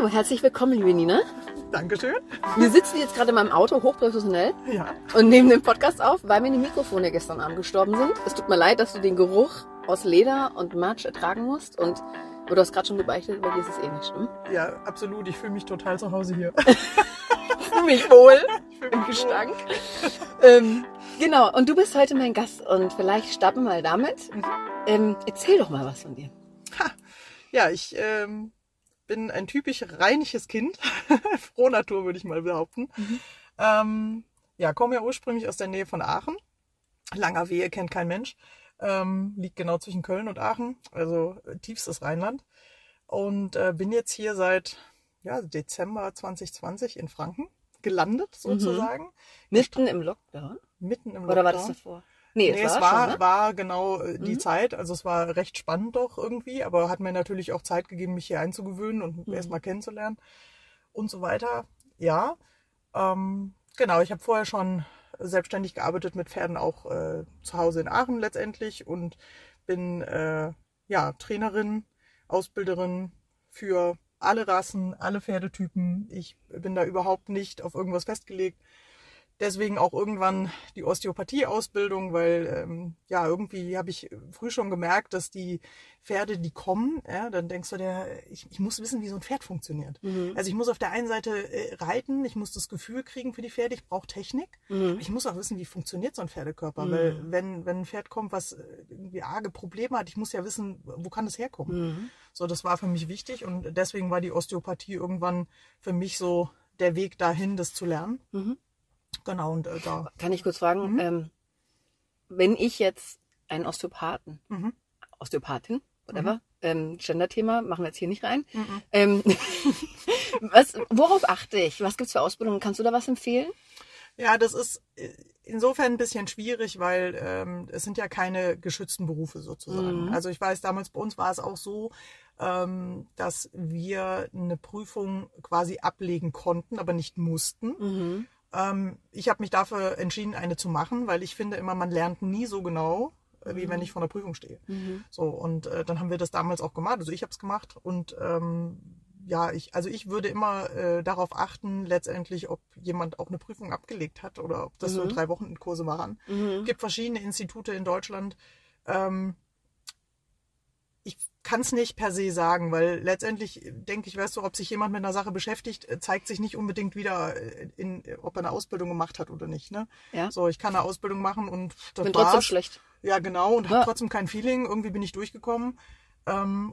So, herzlich willkommen, liebe Nina. Dankeschön. Wir sitzen jetzt gerade in meinem Auto, hochprofessionell, ja, und nehmen den Podcast auf, weil meine Mikrofone gestern Abend gestorben sind. Es tut mir leid, dass du den Geruch aus Leder und Matsch ertragen musst. Und du hast gerade schon gebeichtet, bei dir ist es eh nicht schlimm. Ja, absolut. Ich fühle mich total zu Hause hier. Ich fühle mich wohl im Gestank. Genau, und du bist heute mein Gast und vielleicht starten wir mal damit. Erzähl doch mal was von dir. Ja, ich bin ein typisch rheinisches Kind. Frohnatur, würde ich mal behaupten. Mhm. Ja, komme ja ursprünglich aus der Nähe von Aachen. Langer Wehe kennt kein Mensch. Liegt genau zwischen Köln und Aachen, also tiefstes Rheinland. Und bin jetzt hier seit Dezember 2020 in Franken gelandet, sozusagen. Mhm. Mitten im Lockdown? Oder war das davor? Nee, es war genau die Zeit. Also es war recht spannend doch irgendwie, aber hat mir natürlich auch Zeit gegeben, mich hier einzugewöhnen und erstmal kennenzulernen und so weiter. Ja, genau, ich habe vorher schon selbstständig gearbeitet mit Pferden, auch zu Hause in Aachen letztendlich, und bin Trainerin, Ausbilderin für alle Rassen, alle Pferdetypen. Ich bin da überhaupt nicht auf irgendwas festgelegt. Deswegen auch irgendwann die Osteopathie-Ausbildung, weil irgendwie habe ich früh schon gemerkt, dass die Pferde, die kommen, ja, dann denkst du dir, ich muss wissen, wie so ein Pferd funktioniert. Mhm. Also ich muss auf der einen Seite reiten, ich muss das Gefühl kriegen für die Pferde, ich brauche Technik. Mhm. Ich muss auch wissen, wie funktioniert so ein Pferdekörper, weil wenn ein Pferd kommt, was irgendwie arge Probleme hat, ich muss ja wissen, wo kann das herkommen. Mhm. So, das war für mich wichtig, und deswegen war die Osteopathie irgendwann für mich so der Weg dahin, das zu lernen. Mhm. Genau, und da. Kann ich kurz fragen, wenn ich jetzt einen Osteopathen, Osteopathin, whatever, Gender-Thema, machen wir jetzt hier nicht rein. Mhm. Worauf achte ich? Was gibt's für Ausbildungen? Kannst du da was empfehlen? Ja, das ist insofern ein bisschen schwierig, weil es sind ja keine geschützten Berufe sozusagen. Mhm. Also ich weiß, damals bei uns war es auch so, dass wir eine Prüfung quasi ablegen konnten, aber nicht mussten. Mhm. Ich habe mich dafür entschieden, eine zu machen, weil ich finde immer, man lernt nie so genau, wie wenn ich vor der Prüfung stehe. Mhm. So, und dann haben wir das damals auch gemacht. Also ich habe es gemacht, und ich würde immer darauf achten, letztendlich, ob jemand auch eine Prüfung abgelegt hat oder ob das so 3 Wochen Kurse waren. Mhm. Es gibt verschiedene Institute in Deutschland. Ich kann es nicht per se sagen, weil letztendlich denke ich, weißt du, ob sich jemand mit einer Sache beschäftigt, zeigt sich nicht unbedingt wieder, ob er eine Ausbildung gemacht hat oder nicht. Ne? Ja. So, ich kann eine Ausbildung machen und das bin trotzdem schlecht. Ja, genau, und habe trotzdem kein Feeling. Irgendwie bin ich durchgekommen.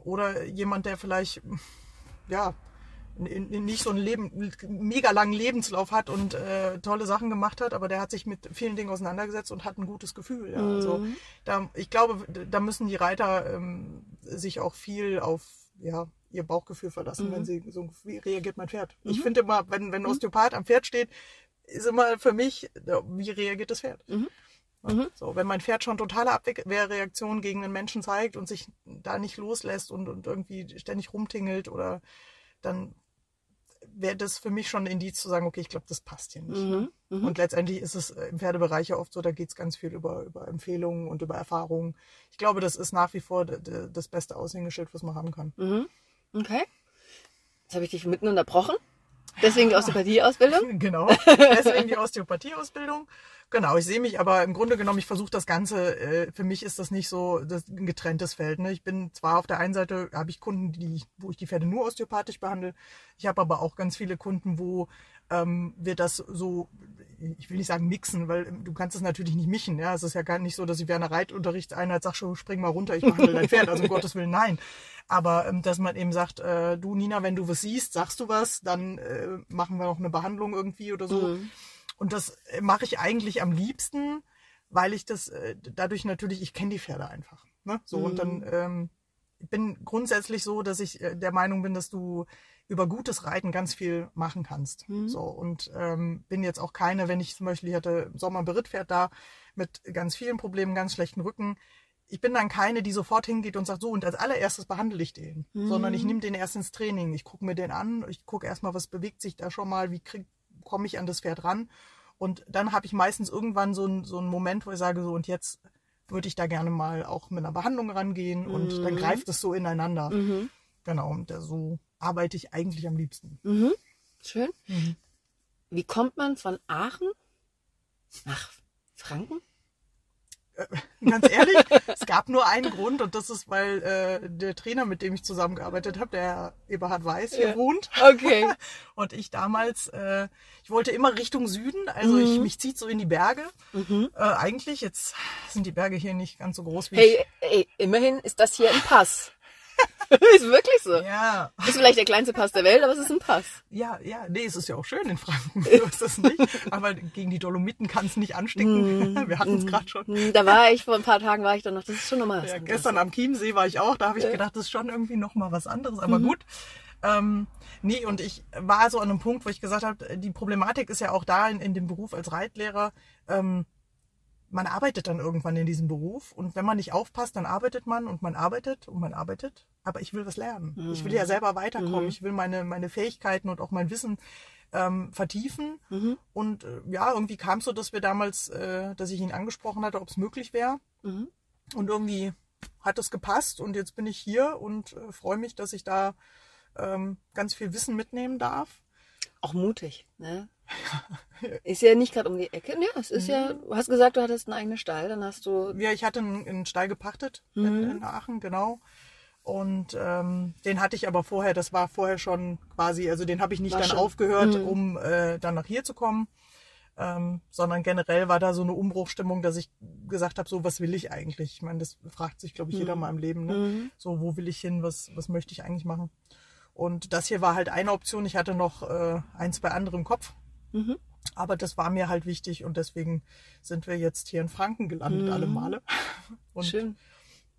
Oder jemand, der vielleicht nicht so einen mega langen Lebenslauf hat und tolle Sachen gemacht hat, aber der hat sich mit vielen Dingen auseinandergesetzt und hat ein gutes Gefühl. Ja. Also ich glaube, da müssen die Reiter sich auch viel auf ihr Bauchgefühl verlassen, wenn sie so, wie reagiert mein Pferd? Ich finde immer, wenn ein Osteopath am Pferd steht, ist immer für mich, wie reagiert das Pferd? Mhm. So, wenn mein Pferd schon totale Abwehrreaktion gegen einen Menschen zeigt und sich da nicht loslässt und irgendwie ständig rumtingelt, oder dann wäre das für mich schon ein Indiz zu sagen, okay, ich glaube, das passt hier nicht. Mhm, und letztendlich ist es im Pferdebereich ja oft so, da geht es ganz viel über Empfehlungen und über Erfahrungen. Ich glaube, das ist nach wie vor das beste Aushängeschild, was man haben kann. Mhm. Okay. Jetzt habe ich dich mitten unterbrochen. Deswegen die Osteopathie-Ausbildung? Genau, deswegen die Osteopathie-Ausbildung. Genau, ich sehe mich aber im Grunde genommen, ich versuche das Ganze, für mich ist das nicht so ein getrenntes Feld. Ne? Ich bin zwar auf der einen Seite, habe ich Kunden, wo ich die Pferde nur osteopathisch behandle. Ich habe aber auch ganz viele Kunden, wo wir das so, ich will nicht sagen mixen, weil du kannst es natürlich nicht mischen. Ja? Es ist ja gar nicht so, dass ich während einer Reitunterrichtseinheit sage, schon spring mal runter, ich behandle dein Pferd. Also um Gottes Willen, nein. Aber dass man eben sagt, du Nina, wenn du was siehst, sagst du was, dann machen wir noch eine Behandlung irgendwie oder so. Mhm. Und das mache ich eigentlich am liebsten, weil ich das dadurch natürlich, ich kenne die Pferde einfach. Ne? So, und dann bin grundsätzlich so, dass ich der Meinung bin, dass du über gutes Reiten ganz viel machen kannst. Mhm. So, und bin jetzt auch keine, wenn ich zum Beispiel, ich hatte im Sommer ein Berittpferd da mit ganz vielen Problemen, ganz schlechten Rücken. Ich bin dann keine, die sofort hingeht und sagt, so, und als allererstes behandle ich den. Mhm. Sondern ich nehme den erst ins Training. Ich gucke mir den an, ich gucke erstmal, was bewegt sich da schon mal, wie komme ich an das Pferd ran. Und dann habe ich meistens irgendwann so einen Moment, wo ich sage, so, und jetzt würde ich da gerne mal auch mit einer Behandlung rangehen. Und dann greift es so ineinander. Mhm. Genau, und so arbeite ich eigentlich am liebsten. Mhm. Schön. Mhm. Wie kommt man von Aachen nach Franken? Ganz ehrlich, es gab nur einen Grund, und das ist, weil der Trainer, mit dem ich zusammengearbeitet habe, der Eberhard Weiß, hier wohnt. Okay. Und ich damals, ich wollte immer Richtung Süden, also mich zieht so in die Berge. Mhm. Eigentlich, jetzt sind die Berge hier nicht ganz so groß wie Hey, immerhin ist das hier ein Pass. Ist wirklich so. Ja. Ist vielleicht der kleinste Pass der Welt, aber es ist ein Pass. Ja. Nee, es ist ja auch schön in Franken. So ist das nicht. Aber gegen die Dolomiten kann es nicht anstecken. Wir hatten es gerade schon. Da war ich, vor ein paar Tagen war ich dann noch, das ist schon nochmal was anderes. Gestern am Chiemsee war ich auch, da habe ich gedacht, das ist schon irgendwie nochmal was anderes. Aber gut. Nee, und ich war so an einem Punkt, wo ich gesagt habe, die Problematik ist ja auch da in dem Beruf als Reitlehrer, man arbeitet dann irgendwann in diesem Beruf, und wenn man nicht aufpasst, dann arbeitet man und man arbeitet und man arbeitet. Aber ich will was lernen. Mhm. Ich will ja selber weiterkommen. Mhm. Ich will meine Fähigkeiten und auch mein Wissen vertiefen. Mhm. Und ja, irgendwie kam es so, dass wir damals, dass ich ihn angesprochen hatte, ob es möglich wäre. Mhm. Und irgendwie hat es gepasst, und jetzt bin ich hier und freue mich, dass ich da ganz viel Wissen mitnehmen darf. Auch mutig, ne? Ist ja nicht gerade um die Ecke. Ja, es ist ja, du hast gesagt, du hattest einen eigenen Stall, dann hast du... Ja, ich hatte einen Stall gepachtet in Aachen, genau. Und den hatte ich aber vorher, das war vorher schon quasi, also den habe ich nicht war dann schon aufgehört, um dann nach hier zu kommen, sondern generell war da so eine Umbruchstimmung, dass ich gesagt habe, so, was will ich eigentlich? Ich meine, das fragt sich, glaube ich, jeder mal im Leben, ne? So, wo will ich hin, was möchte ich eigentlich machen? Und das hier war halt eine Option, ich hatte noch ein, zwei andere im Kopf. Mhm. Aber das war mir halt wichtig, und deswegen sind wir jetzt hier in Franken gelandet, alle Male. Und schön.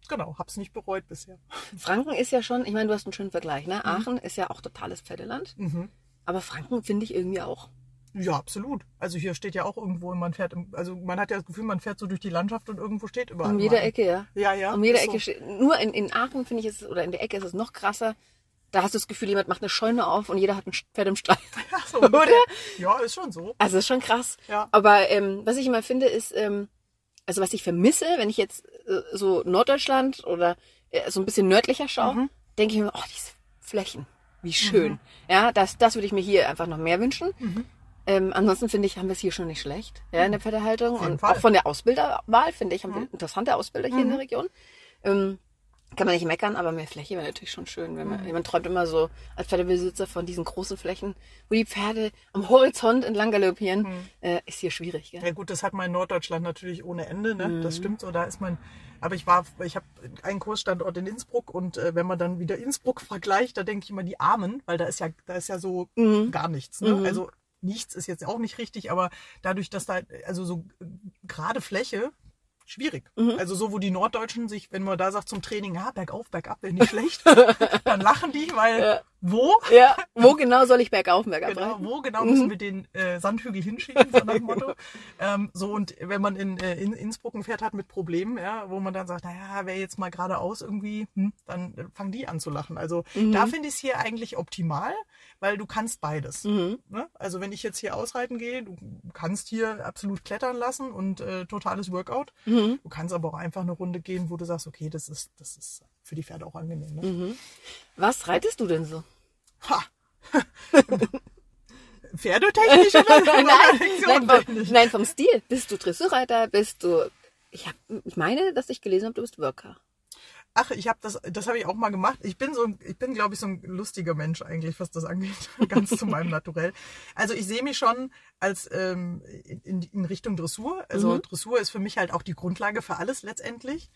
Genau, hab's nicht bereut bisher. Franken ist ja schon, ich meine, du hast einen schönen Vergleich, ne? Aachen ist ja auch totales Pferdeland, aber Franken finde ich irgendwie auch. Ja, absolut. Also hier steht ja auch irgendwo, man fährt, also man hat ja das Gefühl, man fährt so durch die Landschaft und irgendwo steht überall. Um jeder Ecke, ja. Um jeder Ecke so steht, nur in Aachen finde ich es, oder in der Ecke ist es noch krasser. Da hast du das Gefühl, jemand macht eine Scheune auf und jeder hat ein Pferd im Stall. Ja, so, oder? Ja, ist schon so. Also ist schon krass. Ja. Aber was ich immer finde ist, also was ich vermisse, wenn ich jetzt so Norddeutschland oder so ein bisschen nördlicher schaue, denke ich mir, oh, diese Flächen, wie schön. Ja, das würde ich mir hier einfach noch mehr wünschen. Ansonsten finde ich, haben wir es hier schon nicht schlecht, in der Pferdehaltung. Auf jeden Fall. Auch von der Ausbilderwahl, finde ich, haben wir interessante Ausbilder hier in der Region. Kann man nicht meckern, aber mehr Fläche wäre natürlich schon schön. Wenn man träumt immer so als Pferdebesitzer von diesen großen Flächen, wo die Pferde am Horizont entlang galoppieren. Ist hier schwierig. Gell? Ja gut, das hat man in Norddeutschland natürlich ohne Ende. Ne? Das stimmt so, da ist man... Aber ich habe einen Kursstandort in Innsbruck, und wenn man dann wieder Innsbruck vergleicht, da denke ich immer die Armen, weil da ist ja so gar nichts. Ne? Also nichts ist jetzt auch nicht richtig, aber dadurch, dass da also so gerade Fläche... Schwierig. Also so, wo die Norddeutschen sich, wenn man da sagt zum Training, bergauf, bergab wäre nicht schlecht, dann lachen die, weil wo? Ja, wo genau soll ich bergauf, bergab? Genau, wo genau müssen wir den Sandhügel hinschieben, so nach dem Motto. So, und wenn man in Innsbruck ein Pferd hat mit Problemen, wo man dann sagt, naja, wäre jetzt mal geradeaus irgendwie, dann fangen die an zu lachen. Also da finde ich es hier eigentlich optimal, weil du kannst beides. Ne? Also wenn ich jetzt hier ausreiten gehe, du kannst hier absolut klettern lassen und totales Workout. Du kannst aber auch einfach eine Runde gehen, wo du sagst, okay, das ist für die Pferde auch angenehm. Ne? Was reitest du denn so? Ha! Pferdetechnisch oder? Nein, vom Stil. Bist du Dressurreiter? Bist du... Ich meine, dass ich gelesen habe, du bist Worker. Ach, das habe ich auch mal gemacht. Ich bin, glaube ich, so ein lustiger Mensch eigentlich, was das angeht, ganz zu meinem Naturell. Also ich sehe mich schon als in Richtung Dressur. Also Dressur ist für mich halt auch die Grundlage für alles letztendlich.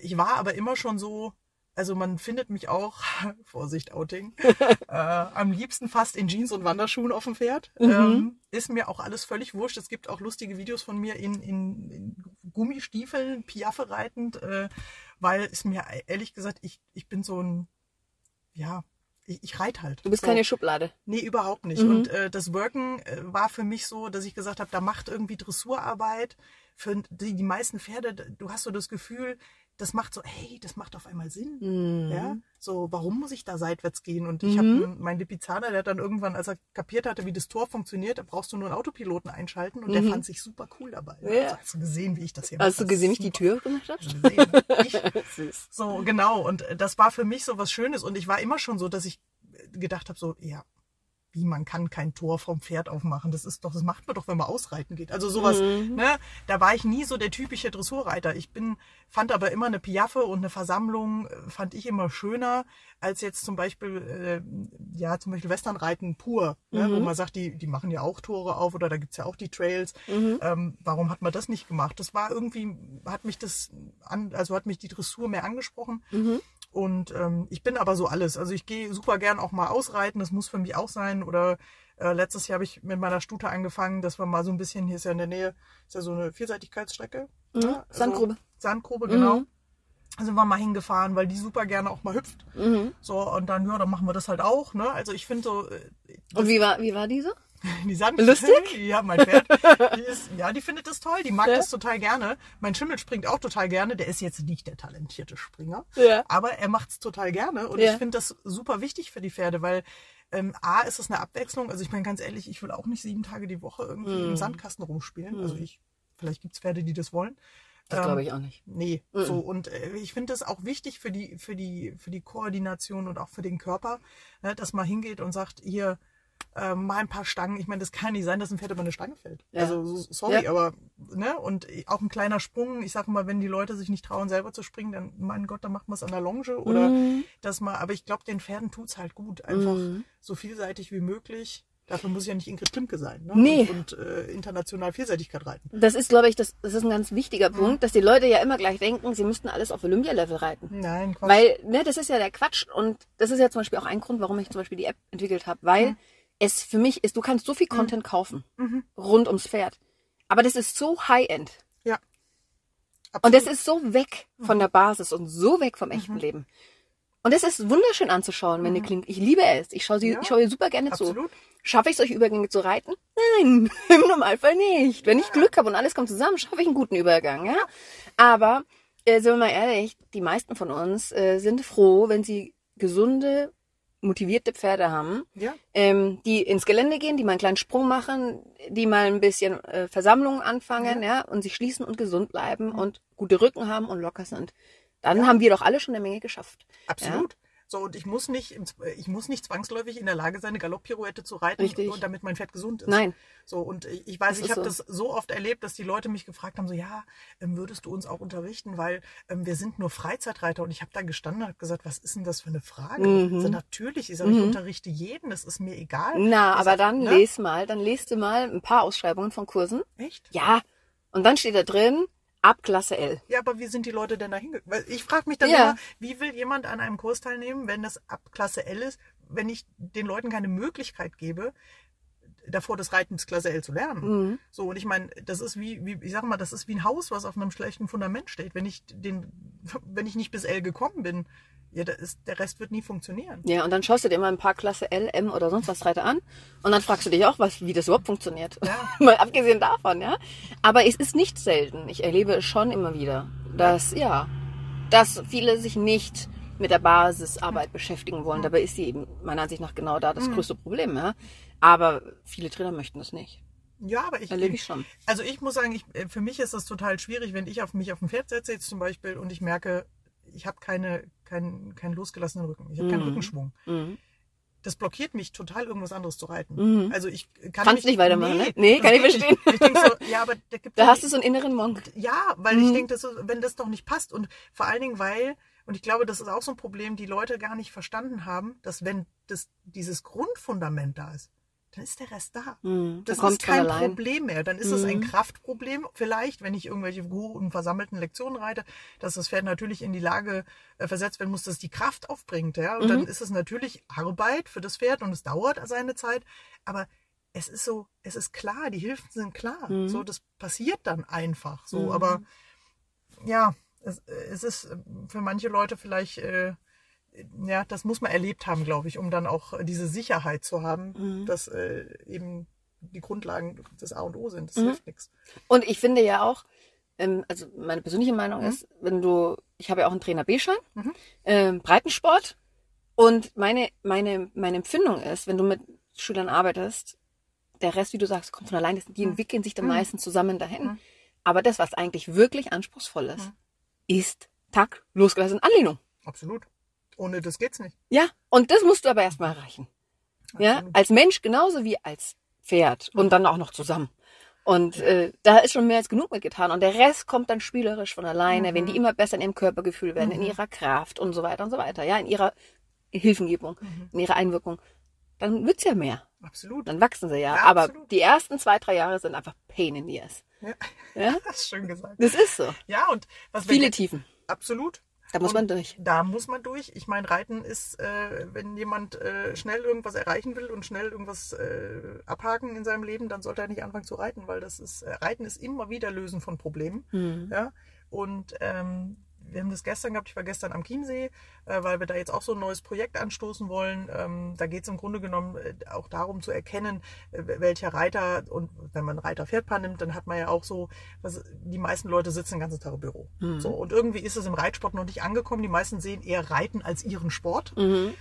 Ich war aber immer schon so, also man findet mich auch, Vorsicht Outing, am liebsten fast in Jeans und Wanderschuhen auf dem Pferd. Ist mir auch alles völlig wurscht. Es gibt auch lustige Videos von mir in Gummistiefeln, Piaffe reitend, weil es mir ehrlich gesagt, ich bin so ein, ja, ich reite halt. Du bist so keine Schublade. Nee, überhaupt nicht. Und das Worken war für mich so, dass ich gesagt habe, da macht irgendwie Dressurarbeit für die meisten Pferde, du hast so das Gefühl, das macht so, hey, das macht auf einmal Sinn. Ja? So, warum muss ich da seitwärts gehen? Und ich habe meinen Lipizzaner, der hat dann irgendwann, als er kapiert hatte, wie das Tor funktioniert, da brauchst du nur einen Autopiloten einschalten, und der fand sich super cool dabei. Ja. Also, hast du gesehen, wie ich das hier mache? Hast du gesehen, wie ich die Tür gemacht habe? So, genau. Und das war für mich so was Schönes. Und ich war immer schon so, dass ich gedacht habe, so, ja, wie, man kann kein Tor vom Pferd aufmachen. Das ist doch, das macht man doch, wenn man ausreiten geht. Also sowas, ne? Da war ich nie so der typische Dressurreiter. Ich fand aber immer eine Piaffe und eine Versammlung fand ich immer schöner als jetzt zum Beispiel, zum Beispiel Westernreiten pur, ne? Wo man sagt, die machen ja auch Tore auf oder da gibt's ja auch die Trails. Warum hat man das nicht gemacht? Das war irgendwie, hat mich die Dressur mehr angesprochen. Und ich bin aber so alles. Also ich gehe super gern auch mal ausreiten, das muss für mich auch sein. Oder letztes Jahr habe ich mit meiner Stute angefangen, dass wir mal so ein bisschen, hier ist ja in der Nähe, ist ja so eine Vielseitigkeitsstrecke. Ja, also Sandgrube, genau. Da sind wir mal hingefahren, weil die super gerne auch mal hüpft. So, und dann, dann machen wir das halt auch, ne? Also ich finde so... Und wie war diese? Die Sandgrube. Lustig? Ja, mein Pferd. Die findet das toll. Die mag das total gerne. Mein Schimmel springt auch total gerne. Der ist jetzt nicht der talentierte Springer. Aber er macht's total gerne. Und ich finde das super wichtig für die Pferde, weil A, ist es eine Abwechslung. Also ich meine, ganz ehrlich, ich will auch nicht 7 Tage die Woche irgendwie im Sandkasten rumspielen. Also vielleicht gibt's Pferde, die das wollen. Das glaube ich auch nicht. Nee. So, und ich finde das auch wichtig für die Koordination und auch für den Körper, ne, dass man hingeht und sagt, hier, mal ein paar Stangen. Ich meine, das kann nicht sein, dass ein Pferd über eine Stange fällt. Ja. Also, sorry, aber, ne? Und auch ein kleiner Sprung. Ich sage mal, wenn die Leute sich nicht trauen, selber zu springen, dann, mein Gott, dann macht man es an der Longe oder das mal. Aber ich glaube, den Pferden tut's halt gut. Einfach so vielseitig wie möglich. Dafür muss ich ja nicht Ingrid Klimke sein, ne? Nee. Und international Vielseitigkeit reiten. Das ist, glaube ich, das ist ein ganz wichtiger Punkt, dass die Leute ja immer gleich denken, sie müssten alles auf Olympia-Level reiten. Nein, Quatsch. Weil, ne, das ist ja der Quatsch. Und das ist ja zum Beispiel auch ein Grund, warum ich zum Beispiel die App entwickelt habe. Weil es für mich ist, du kannst so viel Content kaufen rund ums Pferd. Aber das ist so High-End. Ja. Absolut. Und das ist so weg von der Basis und so weg vom echten Leben. Und es ist wunderschön anzuschauen, wenn die klingt. Ich liebe es. Ich schaue ihr super gerne zu. Schaffe ich solche Übergänge zu reiten? Nein, im Normalfall nicht. Wenn ich Glück habe und alles kommt zusammen, schaffe ich einen guten Übergang. Ja? Aber, sind wir mal ehrlich, die meisten von uns sind froh, wenn sie gesunde, motivierte Pferde haben, die ins Gelände gehen, die mal einen kleinen Sprung machen, die mal ein bisschen Versammlungen anfangen und sich schließen und gesund bleiben und gute Rücken haben und locker sind. Dann haben wir doch alle schon eine Menge geschafft. Absolut. Ja? So, und ich muss nicht zwangsläufig in der Lage sein, eine Galopp-Pirouette zu reiten, und damit mein Pferd gesund ist. Nein. So, und ich weiß, ich habe das so oft erlebt, dass die Leute mich gefragt haben, so, ja, würdest du uns auch unterrichten, weil wir sind nur Freizeitreiter. Und ich habe da gestanden und habe gesagt, was ist denn das für eine Frage? Also natürlich, ich sage, ich unterrichte jeden, das ist mir egal. Na, aber dann lest du mal ein paar Ausschreibungen von Kursen. Echt? Ja, und dann steht da drin, ab Klasse L. Ja, aber wie sind die Leute denn da hingekommen? Ich frage mich dann immer, wie will jemand an einem Kurs teilnehmen, wenn das ab Klasse L ist, wenn ich den Leuten keine Möglichkeit gebe, davor das Reiten bis Klasse L zu lernen. So, und ich meine, das ist das ist wie ein Haus, was auf einem schlechten Fundament steht. Wenn ich nicht bis L gekommen bin, der Rest wird nie funktionieren. Ja, und dann schaust du dir mal ein paar Klasse L, M oder sonst was Reiter an und dann fragst du dich auch, wie das überhaupt funktioniert. Ja. Mal abgesehen davon, ja. Aber es ist nicht selten. Ich erlebe es schon immer wieder, dass viele sich nicht mit der Basisarbeit beschäftigen wollen. Dabei ist sie eben meiner Ansicht nach genau da das größte Problem, ja. Aber viele Trainer möchten das nicht. Ja, aber erlebe ich schon. Also ich muss sagen, für mich ist das total schwierig, wenn ich mich auf ein Pferd setze jetzt zum Beispiel und ich merke, ich habe keinen losgelassenen Rücken. Ich habe keinen Rückenschwung. Das blockiert mich total, irgendwas anderes zu reiten. Also ich kann Kannst nicht weitermachen, ne? Nee, kann ich verstehen. Ich denke so, ja, aber da hast du so einen inneren Monk. Ja, weil ich denke, wenn das doch nicht passt und vor allen Dingen, und ich glaube, das ist auch so ein Problem, die Leute gar nicht verstanden haben, dass wenn dieses Grundfundament da ist, dann ist der Rest da. Das ist kein Problem mehr. Dann ist es ein Kraftproblem vielleicht, wenn ich irgendwelche guten versammelten Lektionen reite, dass das Pferd natürlich in die Lage versetzt werden muss, dass die Kraft aufbringt. Ja? Und dann ist es natürlich Arbeit für das Pferd und es dauert seine Zeit. Aber es ist so, es ist klar, die Hilfen sind klar. So, das passiert dann einfach. So, aber ja, es ist für manche Leute vielleicht... das muss man erlebt haben, glaube ich, um dann auch diese Sicherheit zu haben, dass eben die Grundlagen das A und O sind. Das hilft nichts. Und ich finde ja auch, also meine persönliche Meinung ist, ich habe ja auch einen Trainer B-Schein, Breitensport, und meine Empfindung ist, wenn du mit Schülern arbeitest, der Rest, wie du sagst, kommt von allein, die entwickeln sich dann meistens zusammen dahin. Aber das, was eigentlich wirklich anspruchsvoll ist, ist Takt, losgelassen, Anlehnung. Absolut. Ohne das geht's nicht. Ja, und das musst du aber erstmal erreichen. Ja, als Mensch genauso wie als Pferd und dann auch noch zusammen. Und da ist schon mehr als genug mitgetan. Und der Rest kommt dann spielerisch von alleine, wenn die immer besser in ihrem Körpergefühl werden, in ihrer Kraft und so weiter, ja, in ihrer Hilfengebung, in ihrer Einwirkung. Dann wird's ja mehr. Absolut. Dann wachsen sie ja. Aber absolut. Die ersten 2-3 Jahre sind einfach Pain in the ass. Ja, ja? Das ist schön gesagt. Das ist so. Ja, und was viele Tiefen. Absolut. Da muss man durch. Da muss man durch. Ich meine, Reiten ist, wenn jemand schnell irgendwas erreichen will und schnell irgendwas abhaken in seinem Leben, dann sollte er nicht anfangen zu reiten, weil das ist, Reiten ist immer wieder Lösen von Problemen. Ja? Und wir haben das gestern gehabt, ich war gestern am Chiemsee, weil wir da jetzt auch so ein neues Projekt anstoßen wollen. Da geht es im Grunde genommen auch darum zu erkennen, welcher Reiter, und wenn man Reiter-Pferdpaar nimmt, dann hat man ja auch so, die meisten Leute sitzen den ganzen Tag im Büro. So, und irgendwie ist es im Reitsport noch nicht angekommen. Die meisten sehen eher Reiten als ihren Sport.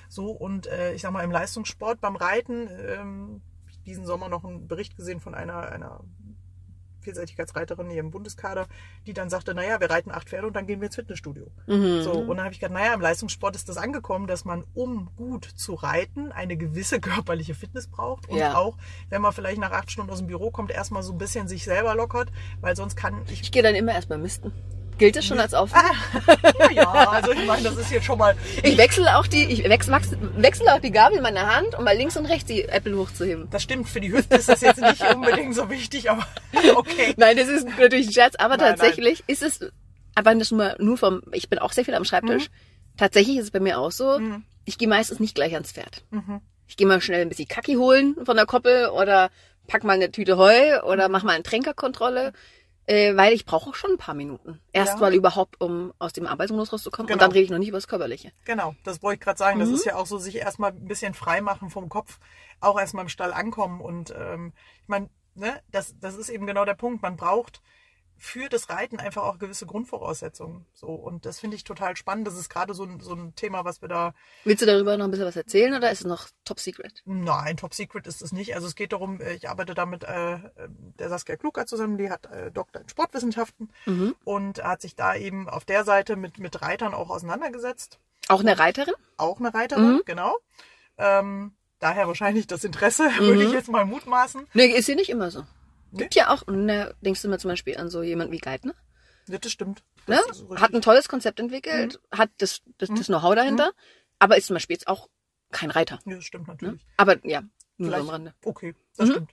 So, und ich sag mal, im Leistungssport beim Reiten, diesen Sommer noch einen Bericht gesehen von einer Vielseitigkeitsreiterin hier im Bundeskader, die dann sagte, naja, wir reiten 8 Pferde und dann gehen wir ins Fitnessstudio. So, und dann habe ich gedacht, naja, im Leistungssport ist das angekommen, dass man, um gut zu reiten, eine gewisse körperliche Fitness braucht und auch, wenn man vielleicht nach 8 Stunden aus dem Büro kommt, erstmal so ein bisschen sich selber lockert, weil sonst kann ich... Ich gehe dann immer erstmal misten. Gilt das schon als Aufwand? Ja, also ich meine, das ist jetzt schon mal... Ich wechsle auch die Gabel in meiner Hand, um mal links und rechts die Äpfel hochzuheben. Das stimmt, für die Hüfte ist das jetzt nicht unbedingt so wichtig, aber okay. Nein, das ist natürlich ein Scherz, aber tatsächlich ist es, aber das nur vom... Ich bin auch sehr viel am Schreibtisch. Tatsächlich ist es bei mir auch so, ich gehe meistens nicht gleich ans Pferd. Ich gehe mal schnell ein bisschen Kacki holen von der Koppel oder pack mal eine Tüte Heu oder mach mal eine Tränkerkontrolle. Weil ich brauche auch schon ein paar Minuten. Erstmal überhaupt, um aus dem Arbeitsmodus rauszukommen. Genau. Und dann rede ich noch nicht über das Körperliche. Genau, das wollte ich gerade sagen. Das ist ja auch so, sich erstmal ein bisschen frei machen vom Kopf. Auch erstmal im Stall ankommen. Und ich meine, ne, das ist eben genau der Punkt. Man braucht für das Reiten einfach auch gewisse Grundvoraussetzungen. So, und das finde ich total spannend. Das ist gerade so ein Thema, was wir da... Willst du darüber noch ein bisschen was erzählen oder ist es noch Top Secret? Nein, Top Secret ist es nicht. Also es geht darum, ich arbeite da mit der Saskia Klugger zusammen, die hat Doktor in Sportwissenschaften und hat sich da eben auf der Seite mit Reitern auch auseinandergesetzt. Auch eine Reiterin? Auch eine Reiterin, genau. Daher wahrscheinlich das Interesse, würde ich jetzt mal mutmaßen. Nee, ist hier nicht immer so. Nee. Gibt ja auch, ne, denkst du mal zum Beispiel an so jemanden wie Geithner? Ja, das stimmt. Das ne? Hat ein tolles Konzept entwickelt, hat das Know-how dahinter, aber ist zum Beispiel jetzt auch kein Reiter. Ja, das stimmt natürlich. Ne? Aber ja, nur am Rande. Okay, das stimmt.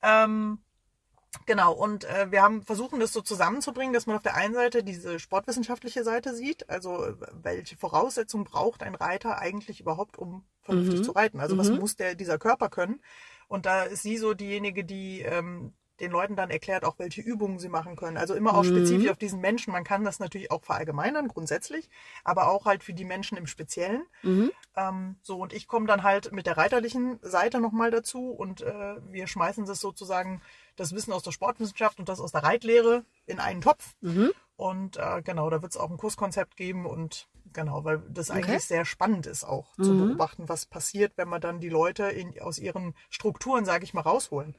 Genau, und wir haben versucht, das so zusammenzubringen, dass man auf der einen Seite diese sportwissenschaftliche Seite sieht, also welche Voraussetzungen braucht ein Reiter eigentlich überhaupt, um vernünftig zu reiten? Also was muss dieser Körper können? Und da ist sie so diejenige, die... den Leuten dann erklärt, auch welche Übungen sie machen können. Also immer auch spezifisch auf diesen Menschen. Man kann das natürlich auch verallgemeinern, grundsätzlich, aber auch halt für die Menschen im Speziellen. So, und ich komme dann halt mit der reiterlichen Seite nochmal dazu und wir schmeißen das sozusagen, das Wissen aus der Sportwissenschaft und das aus der Reitlehre in einen Topf. Und genau, da wird es auch ein Kurskonzept geben und genau, weil das eigentlich sehr spannend ist auch zu beobachten, was passiert, wenn man dann die Leute aus ihren Strukturen, sage ich mal, rausholen.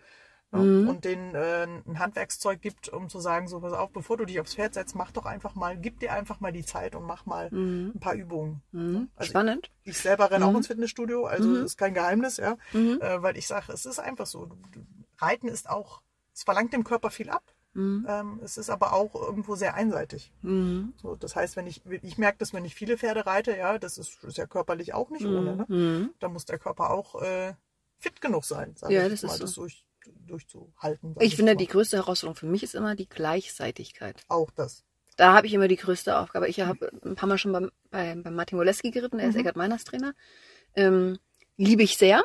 Ja, und denen ein Handwerkszeug gibt, um zu sagen, so pass auf, bevor du dich aufs Pferd setzt, gib dir einfach mal die Zeit und mach mal ein paar Übungen. Also spannend. Ich selber renne auch ins Fitnessstudio, also ist kein Geheimnis, ja, weil ich sage, es ist einfach so. Reiten ist auch, es verlangt dem Körper viel ab, es ist aber auch irgendwo sehr einseitig. So, das heißt, ich merke das, wenn ich viele Pferde reite, ja, das ist ja körperlich auch nicht ohne, ne? Da muss der Körper auch fit genug sein, sage ich jetzt mal. Das ist so. Durchzuhalten. Ich finde, die größte Herausforderung für mich ist immer die Gleichzeitigkeit. Auch das. Da habe ich immer die größte Aufgabe. Ich habe ein paar Mal schon beim Martin Moleski geritten, er ist Eckart Meiners Trainer. Liebe ich sehr.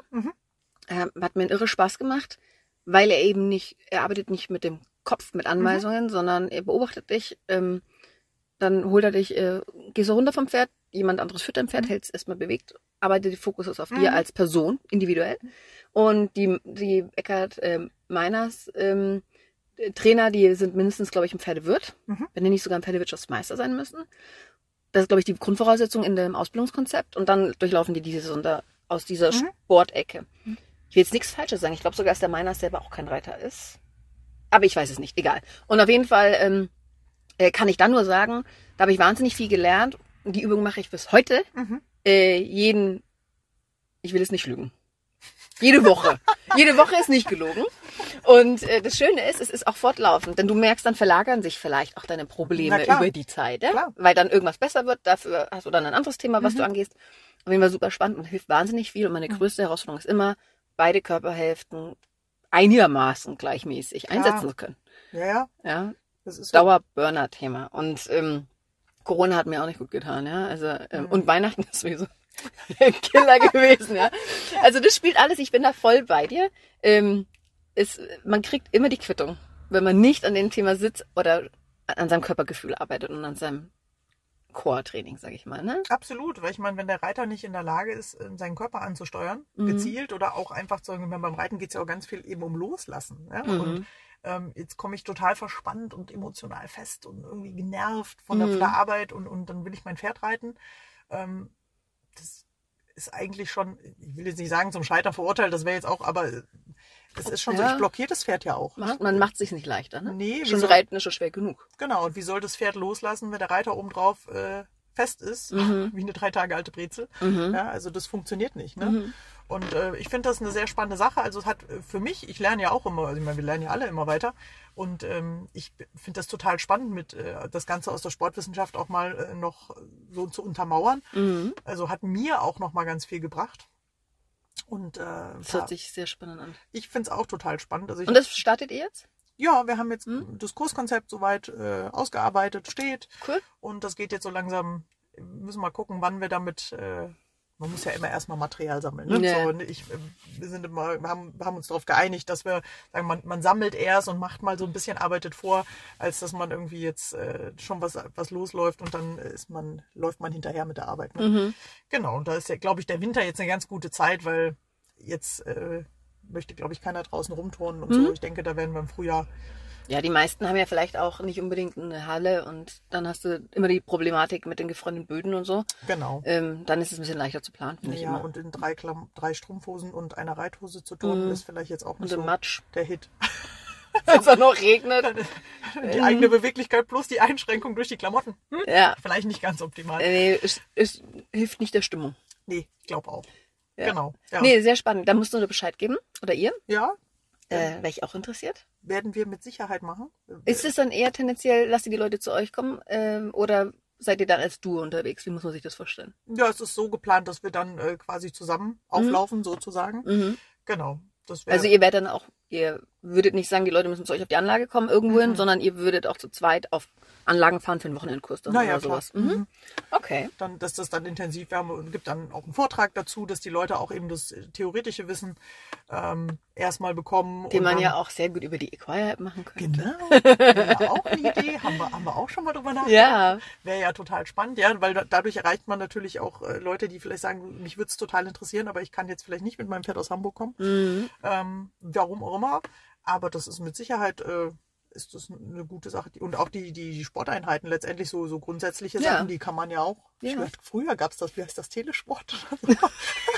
Hat mir einen irre Spaß gemacht, weil er eben nicht, er arbeitet nicht mit dem Kopf, mit Anweisungen, sondern er beobachtet dich, dann holt er dich, geh so runter vom Pferd, jemand anderes führt dein Pferd, hält es erstmal bewegt, aber der Fokus ist auf dir als Person, individuell. Und die Eckart Meiners Trainer, die sind mindestens, glaube ich, ein Pferdewirt, wenn die nicht sogar ein Pferdewirtschaftsmeister sein müssen. Das ist, glaube ich, die Grundvoraussetzung in dem Ausbildungskonzept. Und dann durchlaufen die diese Sonder aus dieser Sportecke. Ich will jetzt nichts Falsches sagen. Ich glaube sogar, dass der Meiners selber auch kein Reiter ist. Aber ich weiß es nicht, egal. Und auf jeden Fall kann ich dann nur sagen, da habe ich wahnsinnig viel gelernt. Die Übung mache ich bis heute. ich will es nicht lügen. Jede Woche. Jede Woche ist nicht gelogen. Und das Schöne ist, es ist auch fortlaufend. Denn du merkst, dann verlagern sich vielleicht auch deine Probleme über die Zeit. Ja? Weil dann irgendwas besser wird, dafür hast du dann ein anderes Thema, was du angehst. Auf jeden Fall super spannend und hilft wahnsinnig viel. Und meine größte Herausforderung ist immer, beide Körperhälften einigermaßen gleichmäßig einsetzen zu können. Ja. Das ist Dauer-Burner-Thema. Und Corona hat mir auch nicht gut getan. Ja? Also, und Weihnachten ist sowieso ein Killer gewesen. Ja? Also das spielt alles. Ich bin da voll bei dir. Man kriegt immer die Quittung, wenn man nicht an dem Thema sitzt oder an seinem Körpergefühl arbeitet und an seinem Core-Training, sag ich mal. Ne? Absolut, weil ich meine, wenn der Reiter nicht in der Lage ist, seinen Körper anzusteuern, gezielt oder auch einfach zu sagen, beim Reiten geht es ja auch ganz viel eben um Loslassen. Ja? Und jetzt komme ich total verspannt und emotional fest und irgendwie genervt von der Arbeit und dann will ich mein Pferd reiten. Das ist eigentlich schon, ich will jetzt nicht sagen, zum Scheitern verurteilt, das wäre jetzt auch, aber es ist schon so, ich blockiere das Pferd ja auch. Man macht es sich nicht leichter, ne? Nee. Reiten ist schon schwer genug. Genau, und wie soll das Pferd loslassen, wenn der Reiter obendrauf fest ist, wie eine 3 Tage alte Brezel? Ja, also das funktioniert nicht, ne? Und ich finde das eine sehr spannende Sache. Also es hat für mich, ich lerne ja auch immer, also ich meine, wir lernen ja alle immer weiter. Und ich finde das total spannend, mit das Ganze aus der Sportwissenschaft auch mal noch so zu untermauern. Also hat mir auch noch mal ganz viel gebracht. Und das hört sich sehr spannend an. Ich finde es auch total spannend. Also und das startet ihr jetzt? Ja, wir haben jetzt das Kurskonzept soweit ausgearbeitet, steht. Cool. Und das geht jetzt so langsam, wir müssen mal gucken, wann wir damit... Man muss ja immer erstmal Material sammeln. Ne? Ja. So, wir haben uns darauf geeinigt, dass wir sagen, man sammelt erst und macht mal so ein bisschen, arbeitet vor, als dass man irgendwie jetzt schon was losläuft und dann läuft man hinterher mit der Arbeit. Ne? Genau, und da ist ja, glaube ich, der Winter jetzt eine ganz gute Zeit, weil jetzt möchte, glaube ich, keiner draußen rumturnen und so. Ich denke, da werden wir im Frühjahr. Ja, die meisten haben ja vielleicht auch nicht unbedingt eine Halle und dann hast du immer die Problematik mit den gefrorenen Böden und so. Genau. Dann ist es ein bisschen leichter zu planen, finde ich immer. Ja, und in 3 Strumpfhosen und einer Reithose zu turnen ist vielleicht jetzt auch nicht so Matsch. Der Hit. Wenn es auch noch regnet. Die eigene Beweglichkeit plus die Einschränkung durch die Klamotten. Ja. Vielleicht nicht ganz optimal. Nee, es hilft nicht der Stimmung. Nee, ich glaube auch. Ja. Genau. Ja. Nee, sehr spannend. Da musst du Bescheid geben. Oder ihr. Ja. Wäre ich auch interessiert. Werden wir mit Sicherheit machen. Ist es dann eher tendenziell, lasst ihr die Leute zu euch kommen oder seid ihr dann als Duo unterwegs? Wie muss man sich das vorstellen? Ja, es ist so geplant, dass wir dann quasi zusammen auflaufen sozusagen. Genau. Also ihr würdet nicht sagen, die Leute müssen zu euch auf die Anlage kommen irgendwo hin, sondern ihr würdet auch zu zweit auf Anlagen fahren für einen Wochenendkurs oder sowas. Okay. Dann, dass das dann intensiv wäre und gibt dann auch einen Vortrag dazu, dass die Leute auch eben das theoretische Wissen erstmal bekommen. Den man ja auch sehr gut über die Equi-App machen könnte. Genau. Wäre auch eine Idee. Haben wir auch schon mal drüber nachgedacht. Ja. Wäre ja total spannend, ja, weil dadurch erreicht man natürlich auch Leute, die vielleicht sagen, mich würde es total interessieren, aber ich kann jetzt vielleicht nicht mit meinem Pferd aus Hamburg kommen. Warum auch immer. Aber das ist mit Sicherheit ist das eine gute Sache. Und auch die Sporteinheiten letztendlich, so grundsätzliche Sachen, die kann man ja auch. Ja. Ich weiß, früher gab es das, wie heißt das, Telesport oder so.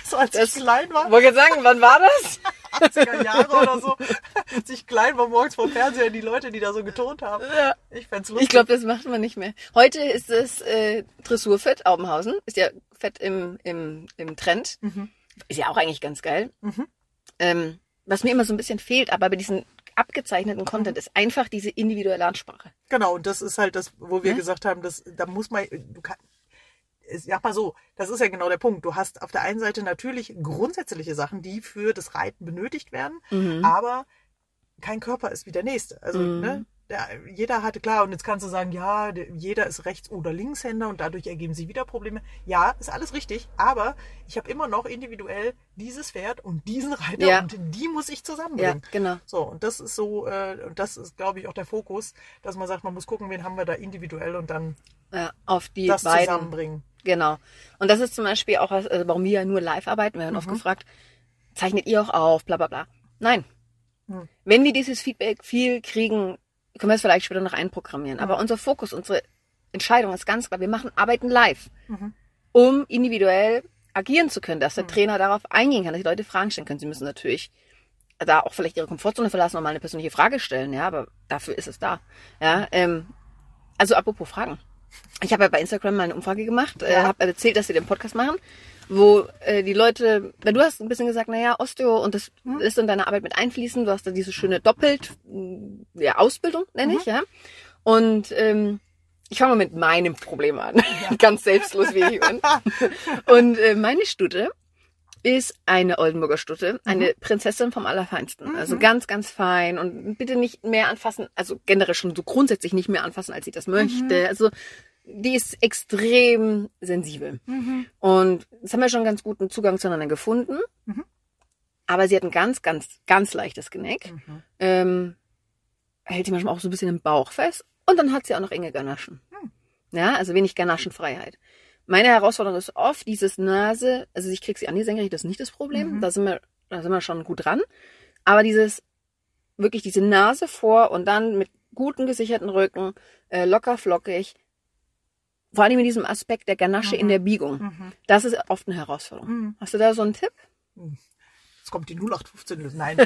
So als ich klein war. Wollte sagen, wann war das? 80er Jahre oder so. Als ich klein war, morgens vor dem Fernseher, die Leute, die da so geturnt haben. Ja. Ich fänd's lustig. Ich glaube, das macht man nicht mehr. Heute ist das Dressurfett Aubenhausen. Ist ja Fett im Trend. Ist ja auch eigentlich ganz geil. Was mir immer so ein bisschen fehlt, aber bei diesen abgezeichneten Content ist einfach diese individuelle Ansprache. Genau, und das ist halt das, wo wir gesagt haben, da muss man, sag mal so, das ist ja genau der Punkt. Du hast auf der einen Seite natürlich grundsätzliche Sachen, die für das Reiten benötigt werden, aber kein Körper ist wie der nächste. Also, jeder hatte, klar, und jetzt kannst du sagen, ja, jeder ist Rechts- oder Linkshänder und dadurch ergeben sich wieder Probleme. Ja, ist alles richtig, aber ich habe immer noch individuell dieses Pferd und diesen Reiter und die muss ich zusammenbringen. Ja, genau. So, und das ist so, und das ist, glaube ich, auch der Fokus, dass man sagt, man muss gucken, wen haben wir da individuell und dann auf die das beiden zusammenbringen. Genau. Und das ist zum Beispiel auch, warum wir ja nur live arbeiten. Wir werden oft gefragt, zeichnet ihr auch auf, bla bla bla. Nein. Wenn wir dieses Feedback viel kriegen, können wir es vielleicht später noch einprogrammieren. Aber unser Fokus, unsere Entscheidung ist ganz klar, wir arbeiten live, um individuell agieren zu können, dass der Trainer darauf eingehen kann, dass die Leute Fragen stellen können. Sie müssen natürlich da auch vielleicht ihre Komfortzone verlassen und mal eine persönliche Frage stellen, ja, aber dafür ist es da. Ja, also apropos Fragen. Ich habe ja bei Instagram mal eine Umfrage gemacht, habe erzählt, dass wir den Podcast machen, wo die Leute, weil du hast ein bisschen gesagt, naja, Osteo und das lässt in deine Arbeit mit einfließen, du hast da diese schöne Doppelt-Ausbildung, nenne ich, ja. Und ich fange mal mit meinem Problem an, ganz selbstlos wie ich bin. Und meine Stute ist eine Oldenburger Stute, eine Prinzessin vom Allerfeinsten. Also ganz, ganz fein und bitte nicht mehr anfassen, also generell schon so grundsätzlich nicht mehr anfassen, als sie das möchte. Also die ist extrem sensibel. Und das haben wir schon ganz guten Zugang zueinander gefunden. Aber sie hat ein ganz, ganz, ganz leichtes Genick. Hält sie manchmal auch so ein bisschen im Bauch fest. Und dann hat sie auch noch enge Ganaschen. Ja, also wenig Ganaschenfreiheit. Meine Herausforderung ist oft dieses Nase, also ich kriege sie an die senkrecht, das ist nicht das Problem, da sind wir schon gut dran, aber dieses, wirklich diese Nase vor und dann mit gutem gesicherten Rücken, locker flockig, vor allem mit diesem Aspekt der Ganasche in der Biegung, das ist oft eine Herausforderung. Hast du da so einen Tipp? Jetzt kommt die 0815-Lösung, nein,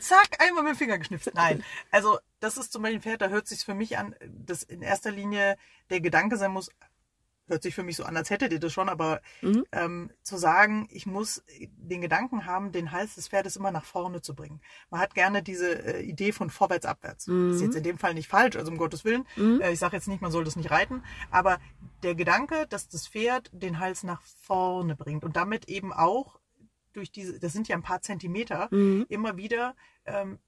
zack, einmal mit dem Finger geschnipst, nein, also das ist zum Beispiel ein Pferd, da hört sich für mich an, dass in erster Linie der Gedanke sein muss, hört sich für mich so an, als hättet ihr das schon, aber zu sagen, ich muss den Gedanken haben, den Hals des Pferdes immer nach vorne zu bringen. Man hat gerne diese Idee von vorwärts, abwärts. Das ist jetzt in dem Fall nicht falsch, also um Gottes Willen. Ich sage jetzt nicht, man soll das nicht reiten, aber der Gedanke, dass das Pferd den Hals nach vorne bringt und damit eben auch durch diese, das sind ja ein paar Zentimeter, immer wieder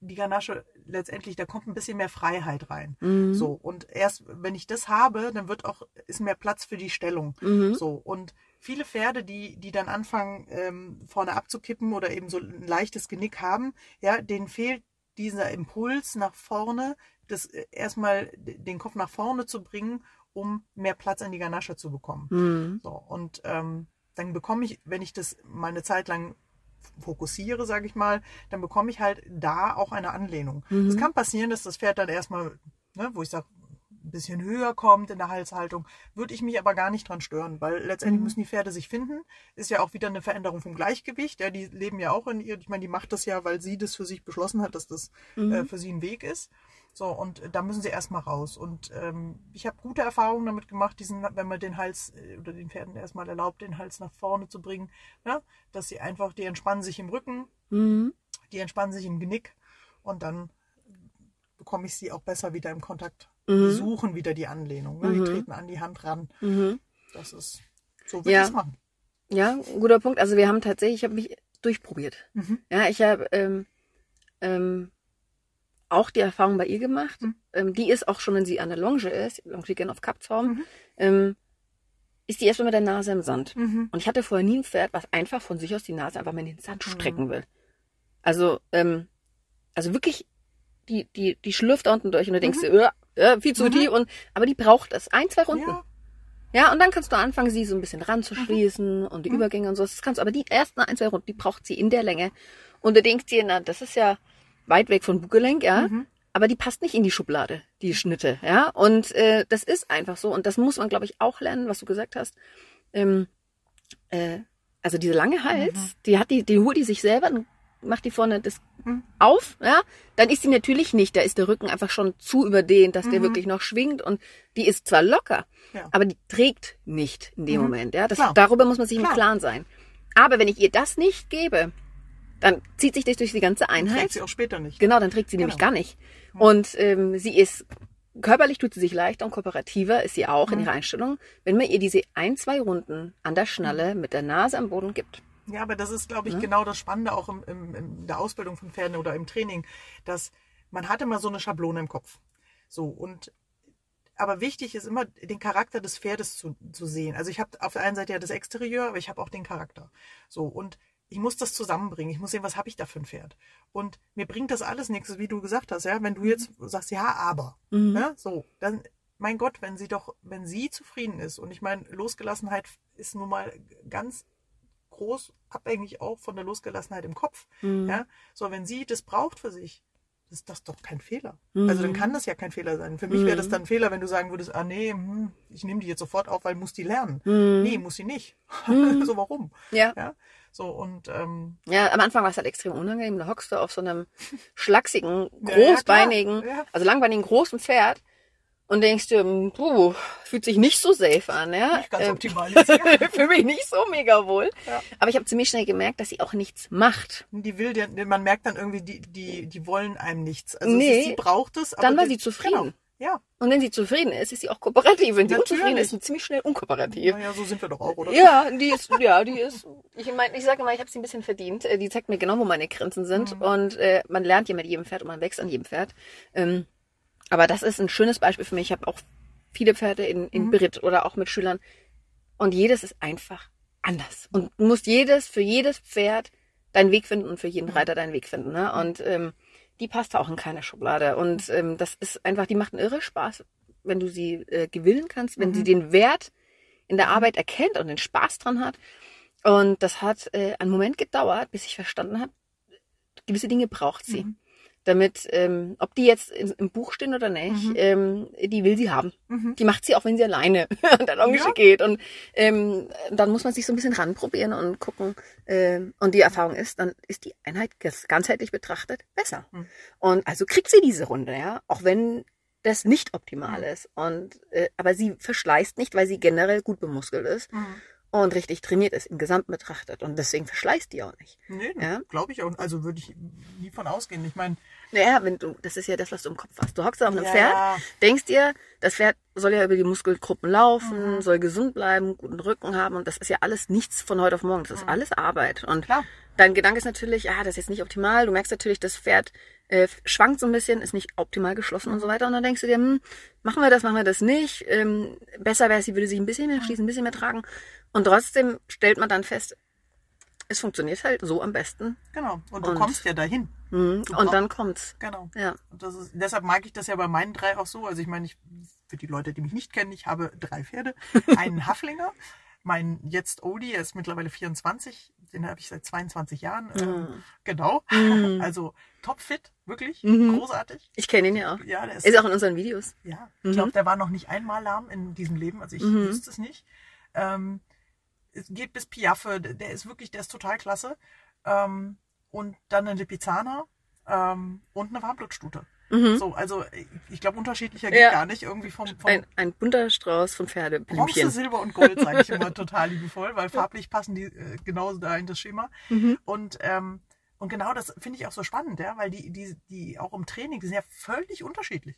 die Ganasche letztendlich, da kommt ein bisschen mehr Freiheit rein. So, und erst wenn ich das habe, dann wird auch, ist mehr Platz für die Stellung. So, und viele Pferde, die dann anfangen, vorne abzukippen oder eben so ein leichtes Genick haben, ja, denen fehlt dieser Impuls nach vorne, das erstmal den Kopf nach vorne zu bringen, um mehr Platz an die Ganasche zu bekommen. So, und dann bekomme ich, wenn ich das mal eine Zeit lang fokussiere, sage ich mal, dann bekomme ich halt da auch eine Anlehnung. Es kann passieren, dass das Pferd dann erstmal, ne, wo ich sage, ein bisschen höher kommt in der Halshaltung, würde ich mich aber gar nicht dran stören, weil letztendlich müssen die Pferde sich finden. Ist ja auch wieder eine Veränderung vom Gleichgewicht. Ja, die leben ja auch in ihr, ich meine, die macht das ja, weil sie das für sich beschlossen hat, dass das für sie ein Weg ist. So, und da müssen sie erstmal raus. Und ich habe gute Erfahrungen damit gemacht, wenn man den Hals oder den Pferden erstmal erlaubt, den Hals nach vorne zu bringen, ne? Dass sie einfach, die entspannen sich im Rücken, die entspannen sich im Genick und dann bekomme ich sie auch besser wieder im Kontakt. Die suchen wieder die Anlehnung, ne? Die treten an die Hand ran. Das ist, so würde ich es machen. Ja, guter Punkt. Also wir haben tatsächlich, ich habe mich durchprobiert. Ja, ich habe auch die Erfahrung bei ihr gemacht. Die ist auch schon, wenn sie an der Longe ist, Longigen auf Kappzaum, ist die erstmal mit der Nase im Sand. Und ich hatte vorher nie ein Pferd, was einfach von sich aus die Nase einfach mal in den Sand strecken will. Also wirklich, die schlürft da unten durch und du denkst dir, viel zu tief. Aber die braucht das. 1, 2 Runden. Ja, und dann kannst du anfangen, sie so ein bisschen ranzuschließen und die Übergänge und so. Das kannst du, aber die ersten 1, 2 Runden, die braucht sie in der Länge. Und du denkst dir, na, das ist ja weit weg von Buggelenk, ja, aber die passt nicht in die Schublade, die Schnitte, ja, und das ist einfach so und das muss man, glaube ich, auch lernen, was du gesagt hast, also diese lange Hals, die holt die sich selber, dann macht die vorne das auf, ja, dann ist die natürlich nicht, da ist der Rücken einfach schon zu überdehnt, dass der wirklich noch schwingt und die ist zwar locker, aber die trägt nicht in dem Moment, ja, darüber muss man sich im Klaren sein, aber wenn ich ihr das nicht gebe, dann zieht sich das durch die ganze Einheit. Dann trägt sie auch später nicht. Genau, dann trägt sie nämlich gar nicht. Und sie ist, körperlich tut sie sich leichter und kooperativer ist sie auch in ihrer Einstellung, wenn man ihr diese 1, 2 Runden an der Schnalle mit der Nase am Boden gibt. Ja, aber das ist, glaube ich, genau das Spannende auch in der Ausbildung von Pferden oder im Training, dass man hat immer so eine Schablone im Kopf. So, und aber wichtig ist immer, den Charakter des Pferdes zu sehen. Also ich habe auf der einen Seite ja das Exterieur, aber ich habe auch den Charakter. So, und ich muss das zusammenbringen. Ich muss sehen, was habe ich da für ein Pferd? Und mir bringt das alles nichts, wie du gesagt hast, ja? Wenn du jetzt sagst, ja, aber, ne? So, dann, mein Gott, wenn sie zufrieden ist, und ich meine, Losgelassenheit ist nun mal ganz groß abhängig auch von der Losgelassenheit im Kopf, ja? So, wenn sie das braucht für sich, ist das doch kein Fehler. Also dann kann das ja kein Fehler sein. Für mich wäre das dann ein Fehler, wenn du sagen würdest, ich nehme die jetzt sofort auf, weil muss die lernen. Nee, muss sie nicht. So, warum? Ja. So, und ja, am Anfang war es halt extrem unangenehm. Da hockst du auf so einem schlachsigen, großbeinigen, also langbeinigen, großen Pferd und denkst dir, puh, fühlt sich nicht so safe an, ja? Nicht ganz optimal ist, ja. Für mich nicht so mega wohl. Ja. Aber ich habe ziemlich schnell gemerkt, dass sie auch nichts macht. Die will, man merkt dann irgendwie, die wollen einem nichts. Also nee, sie braucht es. Aber dann war sie zufrieden. Genau. Ja. Und wenn sie zufrieden ist, ist sie auch kooperativ. Wenn sie unzufrieden ist, ist sie ziemlich schnell unkooperativ. Naja, so sind wir doch auch, oder? Ja, die ist. Ich meine, ich sage mal, ich habe sie ein bisschen verdient. Die zeigt mir genau, wo meine Grenzen sind. Mhm. Und man lernt ja mit jedem Pferd und man wächst an jedem Pferd. Aber das ist ein schönes Beispiel für mich. Ich habe auch viele Pferde in Brit oder auch mit Schülern. Und jedes ist einfach anders. Und du musst für jedes Pferd deinen Weg finden und für jeden Reiter deinen Weg finden. Ne? Und die passt auch in keine Schublade. Und das ist einfach, die macht einen irre Spaß, wenn du sie gewinnen kannst, wenn sie den Wert in der Arbeit erkennt und den Spaß dran hat. Und das hat einen Moment gedauert, bis ich verstanden habe, gewisse Dinge braucht sie. Damit, ob die jetzt im Buch stehen oder nicht, die will sie haben. Die macht sie auch, wenn sie alleine an der Longe geht. Und dann muss man sich so ein bisschen ranprobieren und gucken. Und die Erfahrung ist, dann ist die Einheit ganzheitlich betrachtet besser. Und also kriegt sie diese Runde, ja, auch wenn das nicht optimal ist. Und aber sie verschleißt nicht, weil sie generell gut bemuskelt ist. Und richtig trainiert ist, im Gesamten betrachtet. Und deswegen verschleißt die auch nicht. Nee, ja? Glaube ich auch. Also würde ich nie von ausgehen. Ich meine... Naja, wenn du, das ist ja das, was du im Kopf hast. Du hockst auf einem Pferd, denkst dir, das Pferd soll ja über die Muskelgruppen laufen, soll gesund bleiben, guten Rücken haben. Und das ist ja alles nichts von heute auf morgen. Das ist alles Arbeit. Und dein Gedanke ist natürlich, das ist jetzt nicht optimal. Du merkst natürlich, das Pferd schwankt so ein bisschen, ist nicht optimal geschlossen und so weiter. Und dann denkst du dir, machen wir das nicht? Besser wäre es, sie würde sich ein bisschen mehr schließen, ein bisschen mehr tragen. Und trotzdem stellt man dann fest, es funktioniert halt so am besten. Genau. Und du kommst ja dahin. Und dann kommt's. Genau. Ja. Und das ist, deshalb mag ich das ja bei meinen drei auch so. Also ich meine, für die Leute, die mich nicht kennen, ich habe 3 Pferde. Einen Haflinger, mein jetzt Odie, er ist mittlerweile 24. Den habe ich seit 22 Jahren. Genau. Also topfit, wirklich. Großartig. Ich kenne ihn ja auch. Ja, der ist auch in unseren Videos. Ja. Ich glaube, der war noch nicht einmal lahm in diesem Leben. Also ich wüsste es nicht. Es geht bis Piaffe, der ist total klasse. Und dann eine Lipizzaner und eine Warmblutstute. So, also ich glaube, unterschiedlicher geht gar nicht. Irgendwie ein bunter Strauß von Pferdeblümchen. Bronze, Silber und Gold, sage ich immer total liebevoll, weil farblich passen die genauso da in das Schema. Und genau das finde ich auch so spannend, ja, weil die auch im Training, die sind ja völlig unterschiedlich.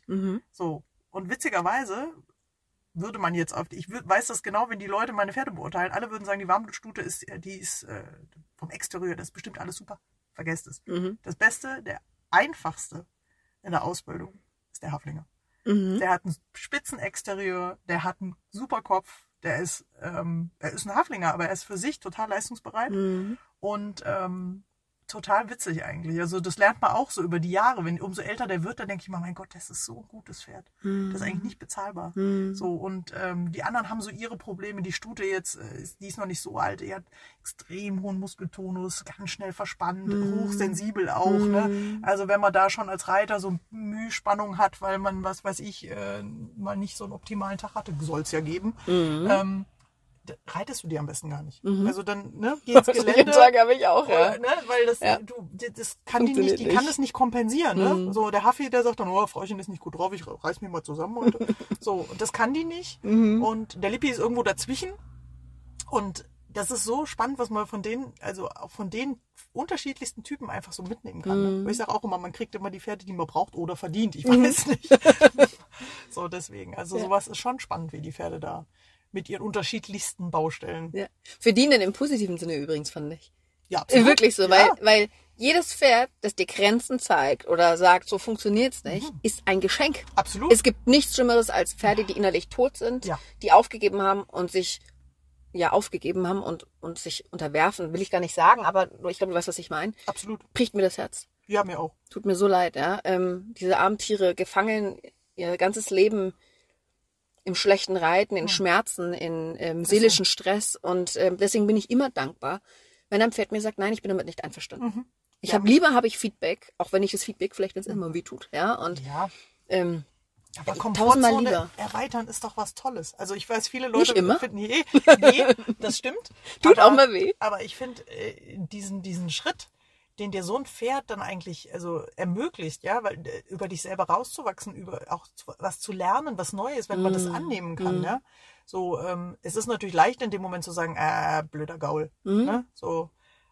So, und witzigerweise... würde man jetzt ich weiß das genau, wenn die Leute meine Pferde beurteilen, alle würden sagen, die Warmblutstute ist vom Exterieur, das ist bestimmt alles super. Vergesst es. Das Beste, der einfachste in der Ausbildung ist der Haflinger. Der hat einen spitzen Exterieur, der hat einen super Kopf, er ist ein Haflinger, aber er ist für sich total leistungsbereit und total witzig eigentlich. Also das lernt man auch so über die Jahre. Umso älter der wird, dann denke ich mal, mein Gott, das ist so ein gutes Pferd. Das ist eigentlich nicht bezahlbar. So, und die anderen haben so ihre Probleme. Die Stute jetzt, die ist noch nicht so alt. Die hat extrem hohen Muskeltonus, ganz schnell verspannt, hochsensibel auch. Ne? Also wenn man da schon als Reiter so Mühspannung hat, weil man, was weiß ich, mal nicht so einen optimalen Tag hatte, soll es ja geben. Reitest du die am besten gar nicht. Also dann, ne, geht's Gelände. Jeden Tag habe ich auch, ja. Ne, weil das, das kann die nicht, kann das nicht kompensieren, ne? So, der Haffi, der sagt dann, Frauchen ist nicht gut drauf, ich reiß mich mal zusammen und so. Und das kann die nicht. Und der Lippi ist irgendwo dazwischen. Und das ist so spannend, was man von den unterschiedlichsten Typen einfach so mitnehmen kann. Ne? Ich sage auch immer, man kriegt immer die Pferde, die man braucht oder verdient. Ich weiß nicht. So, deswegen. Also sowas ist schon spannend, wie die Pferde da mit ihren unterschiedlichsten Baustellen. Ja. Verdienen im positiven Sinne übrigens, fand ich. Ja, absolut. Wirklich so, weil jedes Pferd, das dir Grenzen zeigt oder sagt, so funktioniert's nicht, ist ein Geschenk. Absolut. Es gibt nichts Schlimmeres als Pferde, die innerlich tot sind, die aufgegeben haben und sich sich unterwerfen, will ich gar nicht sagen, aber ich glaube, du weißt, was ich meine. Absolut. Bricht mir das Herz. Ja, mir auch. Tut mir so leid, ja. Diese armen Tiere gefangen ihr ganzes Leben im schlechten Reiten, in Schmerzen, in seelischen Stress. Und deswegen bin ich immer dankbar, wenn ein Pferd mir sagt, nein, ich bin damit nicht einverstanden. Ich habe ich Feedback, auch wenn ich das Feedback vielleicht, wenn es immer weh tut. Ja, und aber Komfortzone erweitern ist doch was Tolles. Also ich weiß, viele Leute finden, nee, das stimmt. Tut aber auch mal weh. Aber ich finde diesen Schritt, den dir so ein Pferd dann eigentlich also ermöglicht, ja, weil über dich selber rauszuwachsen, über auch was zu lernen, was Neues, wenn man das annehmen kann, ja. So, es ist natürlich leicht in dem Moment zu sagen, blöder Gaul, ne? So.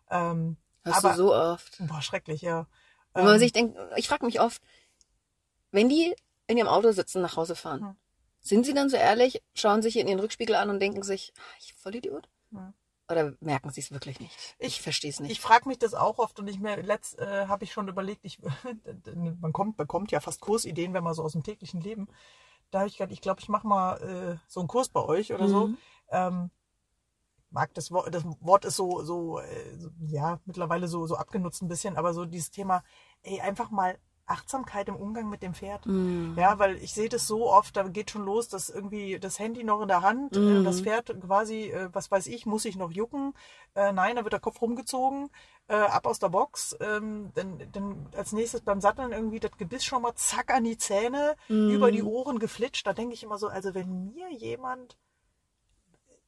Hast aber, du so oft. Boah, schrecklich, ja. Wenn man sich denkt, ich frage mich oft, wenn die in ihrem Auto sitzen, nach Hause fahren, sind sie dann so ehrlich, schauen sich in den Rückspiegel an und denken sich, ich Vollidiot? Oder merken sie es wirklich nicht? Ich verstehe es nicht. Ich frage mich das auch oft und habe ich schon überlegt, man bekommt ja fast Kursideen, wenn man so aus dem täglichen Leben, da habe ich gedacht, ich glaube, ich mache mal so einen Kurs bei euch oder so. Mag das Wort ist so, mittlerweile so abgenutzt ein bisschen, aber so dieses Thema, einfach mal Achtsamkeit im Umgang mit dem Pferd. Ja, weil ich sehe das so oft, da geht schon los, dass irgendwie das Handy noch in der Hand, das Pferd quasi, was weiß ich, muss ich noch jucken? Nein, da wird der Kopf rumgezogen, ab aus der Box. Dann als nächstes beim Satteln irgendwie das Gebiss schon mal zack an die Zähne, über die Ohren geflitscht. Da denke ich immer so, also wenn mir jemand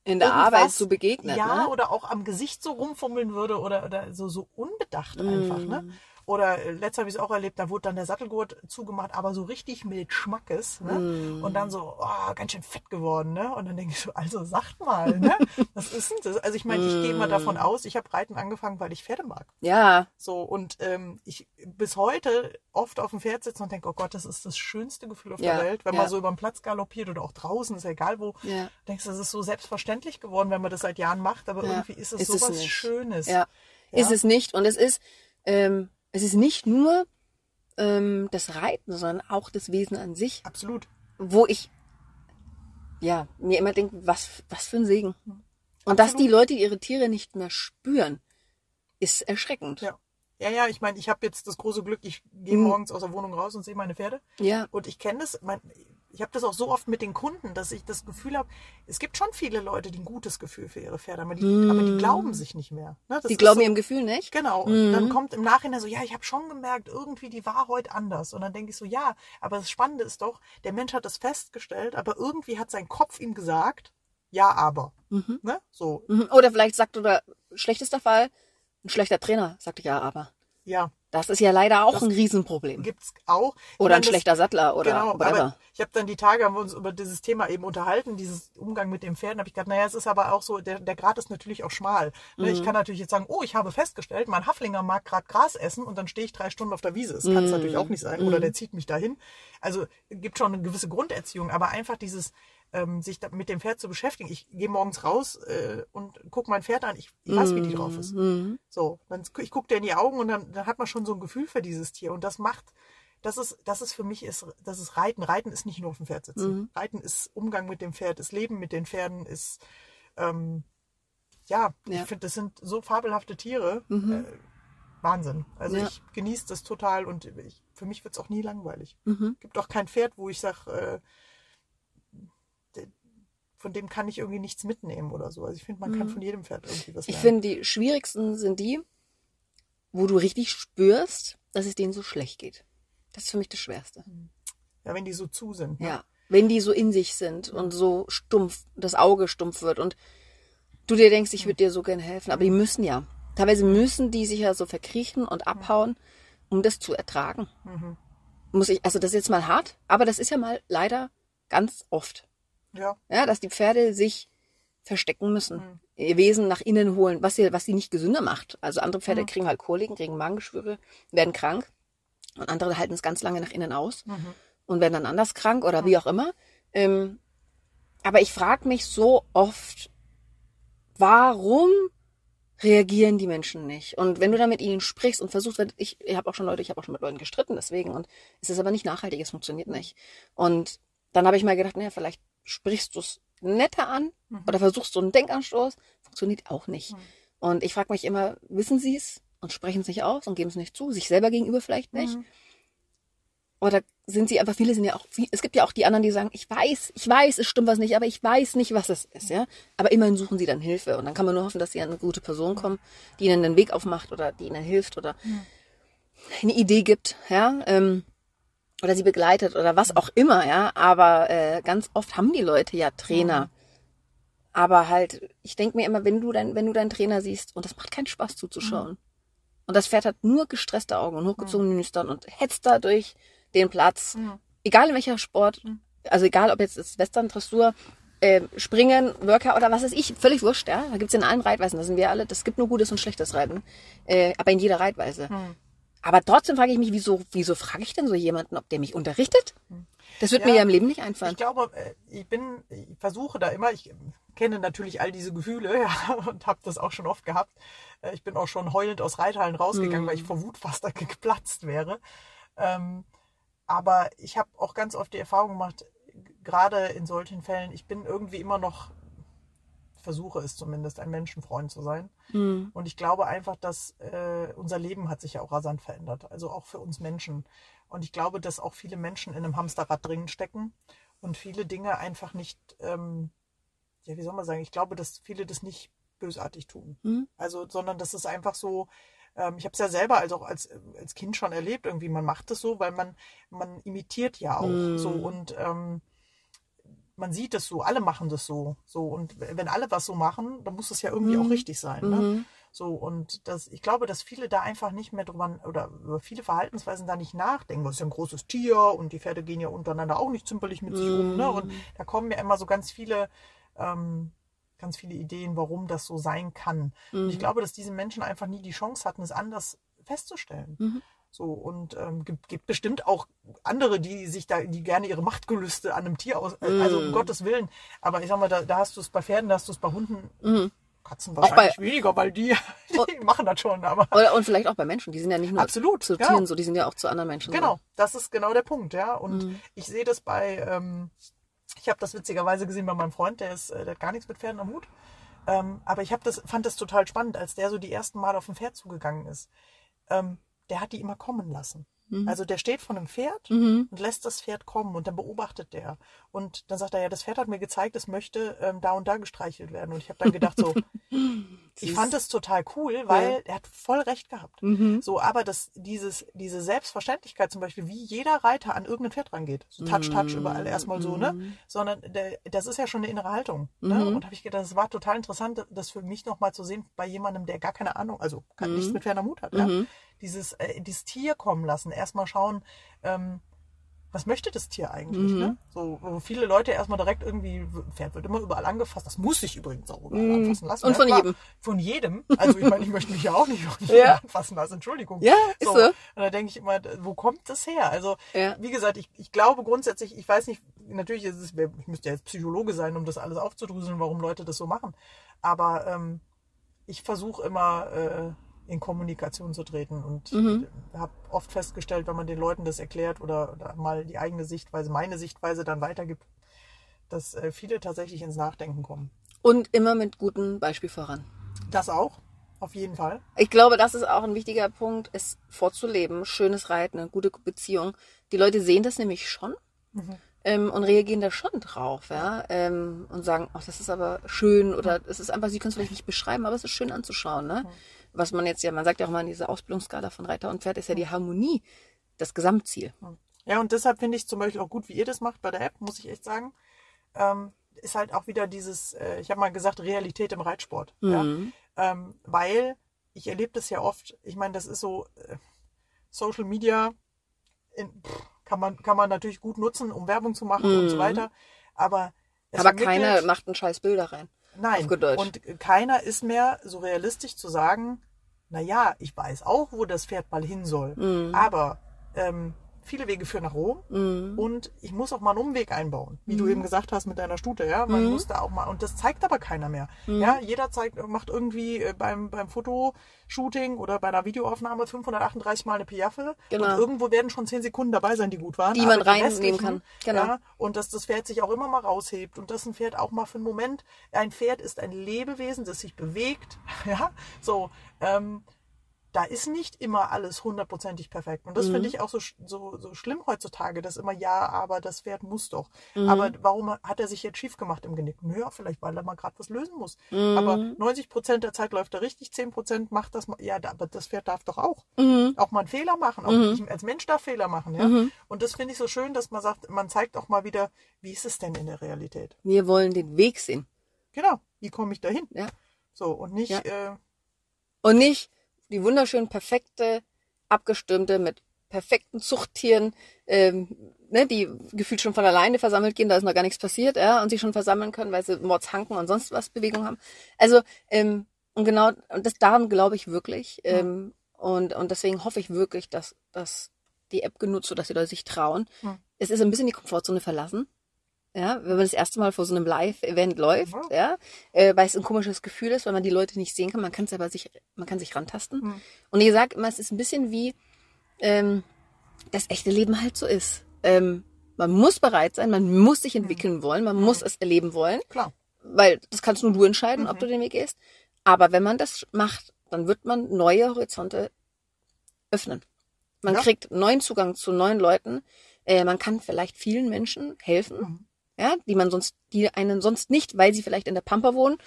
in der Arbeit zu begegnen, ja, ne? Oder auch am Gesicht so rumfummeln würde oder so unbedacht einfach, ne? Oder letztes habe ich es auch erlebt, da wurde dann der Sattelgurt zugemacht, aber so richtig mit Schmackes, ne? Und dann so, ganz schön fett geworden, ne? Und dann denke ich so, also sagt mal, ne? Was ist denn das? Also ich meine, ich gehe mal davon aus, ich habe Reiten angefangen, weil ich Pferde mag. Ja. So, und ich bis heute oft auf dem Pferd sitze und denke, oh Gott, das ist das schönste Gefühl auf der Welt, wenn man so über den Platz galoppiert oder auch draußen, ist ja egal wo. Ja. Denkst du, das ist so selbstverständlich geworden, wenn man das seit Jahren macht, aber irgendwie ist es sowas Schönes. Ja. Ja, ist es nicht. Und es ist nicht nur das Reiten, sondern auch das Wesen an sich. Absolut. Wo ich mir immer denke, was für ein Segen. Und dass die Leute ihre Tiere nicht mehr spüren, ist erschreckend. Ja. Ja, ich meine, ich habe jetzt das große Glück, ich gehe morgens aus der Wohnung raus und sehe meine Pferde. Ja. Und ich kenne das, ich habe das auch so oft mit den Kunden, dass ich das Gefühl habe, es gibt schon viele Leute, die ein gutes Gefühl für ihre Pferde haben, aber die glauben sich nicht mehr. Ne? Die glauben so, ihrem Gefühl nicht? Genau. Und dann kommt im Nachhinein so, ich habe schon gemerkt, irgendwie die war heute anders. Und dann denke ich so, ja, aber das Spannende ist doch, der Mensch hat das festgestellt, aber irgendwie hat sein Kopf ihm gesagt, ja, aber. Ne? So. Oder vielleicht schlechtester Fall, ein schlechter Trainer sagte ja, aber. Ja. Das ist ja leider auch ein Riesenproblem. Gibt's auch. Oder ein schlechter Sattler oder whatever. Aber ich habe dann die Tage, haben wir uns über dieses Thema eben unterhalten, dieses Umgang mit dem Pferd. Da habe ich gedacht, es ist aber auch so, der Grat ist natürlich auch schmal. Ne? Ich kann natürlich jetzt sagen, ich habe festgestellt, mein Haflinger mag gerade Gras essen und dann stehe ich 3 Stunden auf der Wiese. Das kann es natürlich auch nicht sein. Oder der zieht mich dahin. Also gibt schon eine gewisse Grunderziehung, aber einfach dieses sich mit dem Pferd zu beschäftigen. Ich gehe morgens raus und gucke mein Pferd an. Ich weiß, wie die drauf ist. So, ich gucke dir in die Augen und dann hat man schon so ein Gefühl für dieses Tier. Und das ist für mich Reiten. Reiten ist nicht nur auf dem Pferd sitzen. Reiten ist Umgang mit dem Pferd, ist Leben mit den Pferden, ist ich finde, das sind so fabelhafte Tiere. Wahnsinn. Also ich genieße das total und für mich wird es auch nie langweilig. Gibt auch kein Pferd, wo ich sage, von dem kann ich irgendwie nichts mitnehmen oder so. Also ich finde, man kann von jedem Pferd irgendwie was lernen. Ich finde, die schwierigsten sind die, wo du richtig spürst, dass es denen so schlecht geht. Das ist für mich das Schwerste. Ja, wenn die so zu sind. Ne? Ja, wenn die so in sich sind und so stumpf, das Auge stumpf wird und du dir denkst, ich würde dir so gerne helfen, aber die müssen ja. Teilweise müssen die sich ja so verkriechen und abhauen, um das zu ertragen. Also das ist jetzt mal hart, aber das ist ja mal leider ganz oft. Ja, dass die Pferde sich verstecken müssen, ihr Wesen nach innen holen, was sie nicht gesünder macht. Also andere Pferde kriegen halt Koliken, kriegen Magengeschwüre, werden krank und andere halten es ganz lange nach innen aus und werden dann anders krank oder wie auch immer. Aber ich frage mich so oft, warum reagieren die Menschen nicht? Und wenn du dann mit ihnen sprichst und versuchst, ich habe auch schon mit Leuten gestritten, deswegen, und es ist aber nicht nachhaltig, es funktioniert nicht. Und dann habe ich mal gedacht, vielleicht sprichst du es netter an oder versuchst so einen Denkanstoß, funktioniert auch nicht. Und ich frage mich immer, wissen sie es und sprechen es nicht aus und geben es nicht zu, sich selber gegenüber vielleicht nicht? Oder sind sie einfach, es gibt ja auch die anderen, die sagen, ich weiß, es stimmt was nicht, aber ich weiß nicht, was es ist. Ja? Aber immerhin suchen sie dann Hilfe und dann kann man nur hoffen, dass sie an eine gute Person kommen, die ihnen den Weg aufmacht oder die ihnen hilft oder eine Idee gibt, ja, oder sie begleitet oder was auch immer, ja. Aber ganz oft haben die Leute ja Trainer. Aber halt, ich denke mir immer, wenn du deinen Trainer siehst, und das macht keinen Spaß zuzuschauen. Und das Pferd hat nur gestresste Augen und hochgezogene Nüstern und hetzt dadurch den Platz. Ja. Egal in welcher Sport, also egal ob jetzt ist Western, Dressur, Springen, Worker oder was weiß ich, völlig wurscht, ja. Da gibt's in allen Reitweisen, das sind wir alle, das gibt nur gutes und schlechtes Reiten, aber in jeder Reitweise. Mhm. Aber trotzdem frage ich mich, wieso frage ich denn so jemanden, ob der mich unterrichtet? Das wird mir ja im Leben nicht einfallen. Ich glaube, ich versuche da immer, ich kenne natürlich all diese Gefühle und habe das auch schon oft gehabt. Ich bin auch schon heulend aus Reithallen rausgegangen, weil ich vor Wut fast da geplatzt wäre. Aber ich habe auch ganz oft die Erfahrung gemacht, gerade in solchen Fällen, ich bin irgendwie immer noch, versuche es zumindest, ein Menschenfreund zu sein. Mhm. Und ich glaube einfach, dass unser Leben hat sich ja auch rasant verändert, also auch für uns Menschen. Und ich glaube, dass auch viele Menschen in einem Hamsterrad drin stecken und viele Dinge einfach nicht, ja, wie soll man sagen, ich glaube, dass viele das nicht bösartig tun. Mhm. Also, sondern das ist einfach so, ich habe es ja selber also auch als Kind schon erlebt, irgendwie, man macht es so, weil man imitiert ja auch so und man sieht es so, alle machen das so und wenn alle was so machen, dann muss es ja irgendwie auch richtig sein, ne? So und das, ich glaube, dass viele da einfach nicht mehr drüber oder über viele Verhaltensweisen da nicht nachdenken. Das ist ja ein großes Tier und die Pferde gehen ja untereinander auch nicht zimperlich mit sich um, ne? Und da kommen ja immer so ganz viele Ideen, warum das so sein kann. Und ich glaube, dass diese Menschen einfach nie die Chance hatten, es anders festzustellen. So, und gibt bestimmt auch andere, die gerne ihre Machtgelüste an einem Tier aus, also um Gottes Willen. Aber ich sag mal, da hast du es bei Pferden, da hast du es bei Hunden, Katzen wahrscheinlich weniger, weil die machen das schon. Aber. Und vielleicht auch bei Menschen, die sind ja nicht nur zu Tieren so, die sind ja auch zu anderen Menschen. Genau, so. Das ist genau der Punkt, ja. Und ich sehe das ich habe das witzigerweise gesehen bei meinem Freund, der hat gar nichts mit Pferden am Hut. Aber ich fand das total spannend, als der so die ersten Mal auf ein Pferd zugegangen ist. Der hat die immer kommen lassen. Also der steht vor einem Pferd und lässt das Pferd kommen und dann beobachtet der. Und dann sagt er, ja, das Pferd hat mir gezeigt, es möchte da und da gestreichelt werden. Und ich habe dann gedacht so, ich fand das total cool, weil er hat voll recht gehabt. So, aber diese Selbstverständlichkeit zum Beispiel, wie jeder Reiter an irgendein Pferd rangeht. So Touch überall erstmal so, ne? Sondern das ist ja schon eine innere Haltung. Ne? Und habe ich gedacht, das war total interessant, das für mich nochmal zu sehen bei jemandem, der gar keine Ahnung, also nichts mit Pferd am Hut hat. Ja? Dieses Tier kommen lassen, erstmal schauen, was möchte das Tier eigentlich? Ne? So, wo viele Leute erstmal direkt irgendwie, Pferd wird immer überall angefasst, das muss ich übrigens auch überall anfassen lassen. Und jedem. Von jedem. Also ich meine, ich möchte mich ja auch nicht anfassen lassen, Entschuldigung. Ja, ist so. Und da denke ich immer, wo kommt das her? Also wie gesagt, ich glaube grundsätzlich, ich weiß nicht, natürlich ist es, ich müsste ja jetzt Psychologe sein, um das alles aufzudröseln, warum Leute das so machen. Aber ich versuche immer, in Kommunikation zu treten und habe oft festgestellt, wenn man den Leuten das erklärt oder mal die eigene Sichtweise, meine Sichtweise dann weitergibt, dass viele tatsächlich ins Nachdenken kommen. Und immer mit gutem Beispiel voran. Das auch, auf jeden Fall. Ich glaube, das ist auch ein wichtiger Punkt, es vorzuleben, schönes Reiten, eine gute Beziehung. Die Leute sehen das nämlich schon und reagieren da schon drauf, ja, und sagen, ach, das ist aber schön oder es ist einfach, sie können es vielleicht nicht beschreiben, aber es ist schön anzuschauen, ne? Was man jetzt ja, man sagt ja auch mal in dieser Ausbildungsskala von Reiter und Pferd, ist ja die Harmonie, das Gesamtziel. Ja, und deshalb finde ich zum Beispiel auch gut, wie ihr das macht bei der App, muss ich echt sagen. Ist halt auch wieder dieses, ich habe mal gesagt, Realität im Reitsport. Ja? Weil ich erlebe das ja oft, ich meine, das ist so, Social Media kann man natürlich gut nutzen, um Werbung zu machen und so weiter. Aber keiner macht einen scheiß Bilder rein. Nein, und keiner ist mehr so realistisch zu sagen, naja, ich weiß auch, wo das Pferd mal hin soll, aber viele Wege führen nach Rom und ich muss auch mal einen Umweg einbauen, wie du eben gesagt hast mit deiner Stute, ja, man muss da auch mal, und das zeigt aber keiner mehr, ja, jeder macht irgendwie beim Fotoshooting oder bei einer Videoaufnahme 538 Mal eine Piaffe und irgendwo werden schon 10 Sekunden dabei sein, die gut waren, die man reinnehmen kann, ja, und dass das Pferd sich auch immer mal raushebt und dass ein Pferd auch mal für einen Moment, ein Pferd ist ein Lebewesen, das sich bewegt, ja, so, da ist nicht immer alles hundertprozentig perfekt. Und das finde ich auch so schlimm heutzutage, dass immer, ja, aber das Pferd muss doch. Aber warum hat er sich jetzt schief gemacht im Genick? Naja, vielleicht, weil er mal gerade was lösen muss. Aber 90% der Zeit läuft er richtig, 10% macht das mal. Ja, aber das Pferd darf doch auch. Auch mal einen Fehler machen. Auch ich als Mensch darf Fehler machen. Ja? Und das finde ich so schön, dass man sagt, man zeigt auch mal wieder, wie ist es denn in der Realität? Wir wollen den Weg sehen. Genau. Wie komme ich dahin? Ja. So, und nicht... die wunderschön perfekte, abgestimmte, mit perfekten Zuchttieren, die gefühlt schon von alleine versammelt gehen, da ist noch gar nichts passiert, ja, und sich schon versammeln können, weil sie Mordshanken und sonst was Bewegung haben. Also, und genau, und das daran glaube ich wirklich. Und deswegen hoffe ich wirklich, dass die App genutzt wird, dass die Leute sich trauen. Ja. Es ist ein bisschen die Komfortzone verlassen. Ja, wenn man das erste Mal vor so einem Live-Event läuft, weil es ein komisches Gefühl ist, weil man die Leute nicht sehen kann. Man kann es aber man kann sich rantasten. Mhm. Und wie gesagt, es ist ein bisschen wie das echte Leben halt so ist. Man muss bereit sein, man muss sich entwickeln wollen, man muss es erleben wollen. Klar. Weil das kannst nur du entscheiden, ob du den Weg gehst. Aber wenn man das macht, dann wird man neue Horizonte öffnen. Man kriegt neuen Zugang zu neuen Leuten. Man kann vielleicht vielen Menschen helfen. Mhm. Ja, die einen sonst nicht, weil sie vielleicht in der Pampa wohnen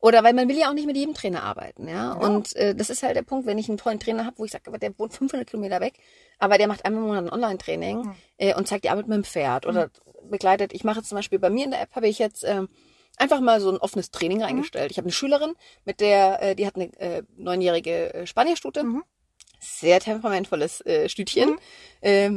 oder weil man will ja auch nicht mit jedem Trainer arbeiten, ja. Und das ist halt der Punkt, wenn ich einen tollen Trainer habe, wo ich sage, aber der wohnt 500 Kilometer weg, aber der macht einmal im Monat ein Online-Training und zeigt die Arbeit mit dem Pferd oder begleitet. Ich mache jetzt zum Beispiel bei mir in der App habe ich jetzt einfach mal so ein offenes Training reingestellt. Ich habe eine Schülerin, mit der die hat eine 9-jährige Spanier-Stute. Mhm. Sehr temperamentvolles Stütchen,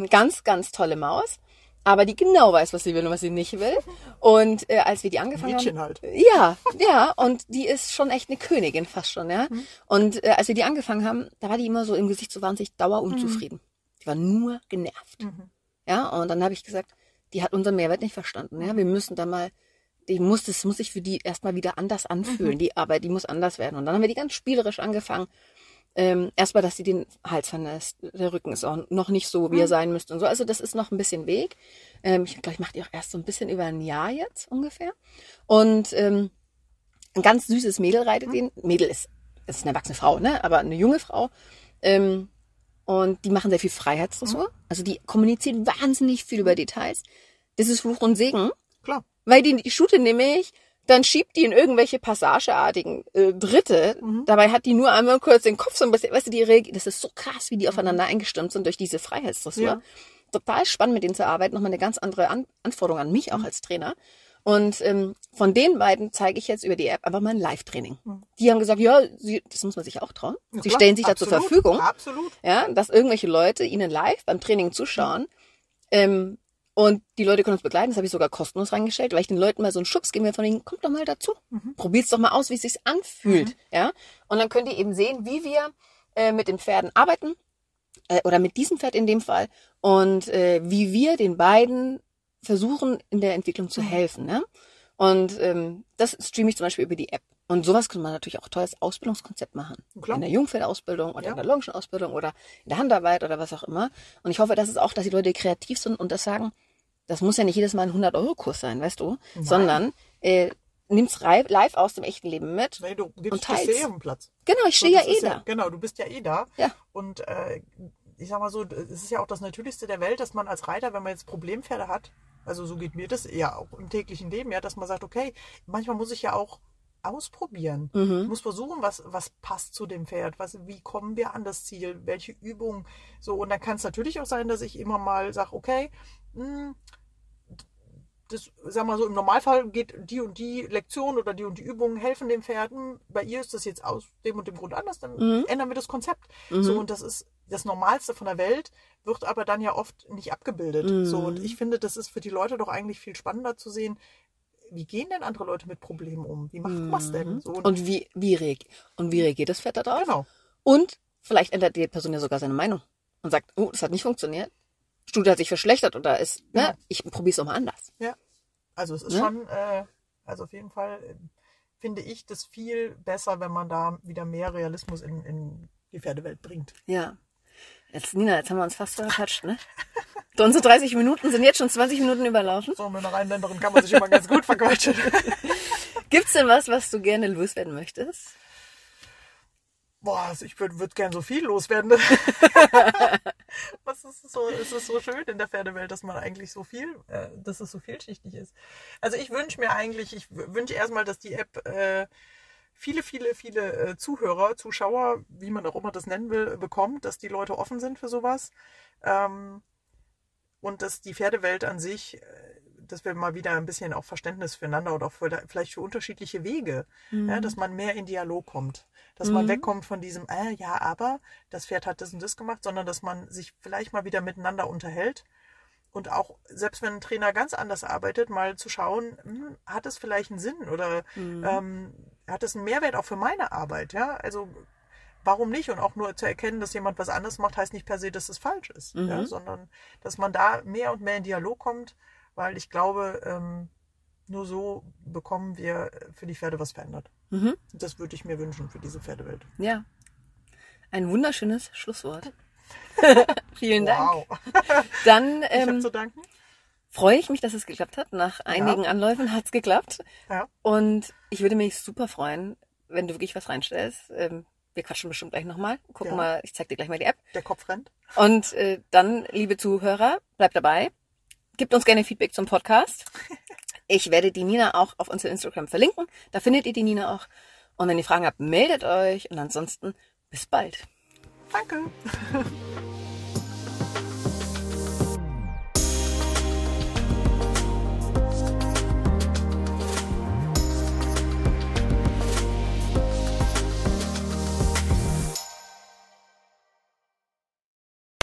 ganz, ganz tolle Maus, aber die genau weiß, was sie will und was sie nicht will. Und als wir die angefangen Mädchen haben... Mädchen halt. Ja, und die ist schon echt eine Königin fast schon, ja. Mhm. Und als wir die angefangen haben, da war die immer so im Gesicht so wahnsinnig dauerunzufrieden. Die war nur genervt. Ja, und dann habe ich gesagt, die hat unseren Mehrwert nicht verstanden, ja. Wir müssen da mal... Das muss sich für die erstmal wieder anders anfühlen, die Arbeit, die muss anders werden. Und dann haben wir die ganz spielerisch angefangen, erstmal, dass sie den Hals vernässt, der Rücken ist auch noch nicht so, wie er sein müsste und so. Also das ist noch ein bisschen Weg. Ich glaube, ich mache die auch erst so ein bisschen über ein Jahr jetzt ungefähr. Und ein ganz süßes Mädel reitet den. Mädel ist eine erwachsene Frau, ne? Aber eine junge Frau. Und die machen sehr viel Freiheitsdressur. Also die kommunizieren wahnsinnig viel über Details. Das ist Fluch und Segen. Klar. Weil die Stute nämlich... Dann schiebt die in irgendwelche passageartigen Dritte. Dabei hat die nur einmal kurz den Kopf so ein bisschen. Weißt du, die reagiert. Das ist so krass, wie die aufeinander eingestimmt sind durch diese Freiheitsdressur. Ja. Total spannend, mit denen zu arbeiten. Nochmal eine ganz andere Anforderung an mich auch als Trainer. Und von den beiden zeige ich jetzt über die App einfach mal ein Live-Training. Die haben gesagt, ja, das muss man sich auch trauen. Ja, sie stellen sich da zur Verfügung, ja, dass irgendwelche Leute ihnen live beim Training zuschauen. Und die Leute können uns begleiten, das habe ich sogar kostenlos reingestellt, weil ich den Leuten mal so einen Schubs geben will von denen, kommt doch mal dazu, probiert's doch mal aus, wie es sich anfühlt, ja. Und dann könnt ihr eben sehen, wie wir mit den Pferden arbeiten, oder mit diesem Pferd in dem Fall, und wie wir den beiden versuchen, in der Entwicklung zu helfen, ne? Und das streame ich zum Beispiel über die App. Und sowas kann man natürlich auch toll als Ausbildungskonzept machen. Klar. In der Jungpferdeausbildung oder in der Longenausbildung oder in der Handarbeit oder was auch immer. Und ich hoffe, dass es auch, dass die Leute kreativ sind und das sagen, das muss ja nicht jedes Mal ein 100-Euro-Kurs sein, weißt du? Nein. Sondern nimm's live aus dem echten Leben mit. Nee, du gibst und teilst. Ja Platz. Genau, ich stehe ja eh da. Ja, genau, du bist ja eh da. Ja. Und ich sag mal so, es ist ja auch das Natürlichste der Welt, dass man als Reiter, wenn man jetzt Problempferde hat, also so geht mir das ja auch im täglichen Leben, ja, dass man sagt, okay, manchmal muss ich ja auch ausprobieren. Ich muss versuchen, was passt zu dem Pferd, wie kommen wir an das Ziel, welche Übung. So, und dann kann es natürlich auch sein, dass ich immer mal sage, okay, das, sag mal so, im Normalfall geht die und die Lektion oder die und die Übungen helfen dem Pferd. Bei ihr ist das jetzt aus dem und dem Grund anders, dann ändern wir das Konzept. So, und das ist das Normalste von der Welt, wird aber dann ja oft nicht abgebildet. So, und ich finde, das ist für die Leute doch eigentlich viel spannender zu sehen, wie gehen denn andere Leute mit Problemen um? Wie macht man es denn? So, und wie reagiert das Pferd da drauf? Genau. Und vielleicht ändert die Person ja sogar seine Meinung und sagt, oh, das hat nicht funktioniert. Stute hat sich verschlechtert oder ist, ne, ich probiere es auch mal anders. Ja, also es ist schon, also auf jeden Fall finde ich das viel besser, wenn man da wieder mehr Realismus in die Pferdewelt bringt. Ja. Jetzt, Nina, jetzt haben wir uns fast verquatscht, ne? Unsere 30 Minuten sind jetzt schon 20 Minuten überlaufen. So, mit einer Rheinländerin kann man sich immer ganz gut verquatschen. Gibt's denn was du gerne loswerden möchtest? Boah, also ich würde gerne so viel loswerden. Es ist so schön in der Pferdewelt, dass man eigentlich so viel, dass es so vielschichtig ist. Also ich wünsche erstmal, dass die App viele, viele, viele Zuhörer, Zuschauer, wie man auch immer das nennen will, bekommt, dass die Leute offen sind für sowas. Und dass die Pferdewelt an sich dass wir mal wieder ein bisschen auch Verständnis füreinander oder auch vielleicht für unterschiedliche Wege, ja, dass man mehr in Dialog kommt, dass man wegkommt von diesem, ja, aber das Pferd hat das und das gemacht, sondern dass man sich vielleicht mal wieder miteinander unterhält und auch, selbst wenn ein Trainer ganz anders arbeitet, mal zu schauen, hat es vielleicht einen Sinn oder hat es einen Mehrwert auch für meine Arbeit, ja, also warum nicht? Und auch nur zu erkennen, dass jemand was anderes macht, heißt nicht per se, dass es falsch ist, ja, sondern dass man da mehr und mehr in Dialog kommt, weil ich glaube, nur so bekommen wir für die Pferde was verändert. Das würde ich mir wünschen für diese Pferdewelt. Ja, ein wunderschönes Schlusswort. Vielen Dank. Dann ich hab zu danken. Freue ich mich, dass es geklappt hat. Nach einigen Anläufen hat es geklappt. Ja. Und ich würde mich super freuen, wenn du wirklich was reinstellst. Wir quatschen bestimmt gleich nochmal. Guck mal, ich zeig dir gleich mal die App. Der Kopf rennt. Und dann, liebe Zuhörer, bleibt dabei. Gebt uns gerne Feedback zum Podcast. Ich werde die Nina auch auf unser Instagram verlinken. Da findet ihr die Nina auch. Und wenn ihr Fragen habt, meldet euch. Und ansonsten, bis bald. Danke.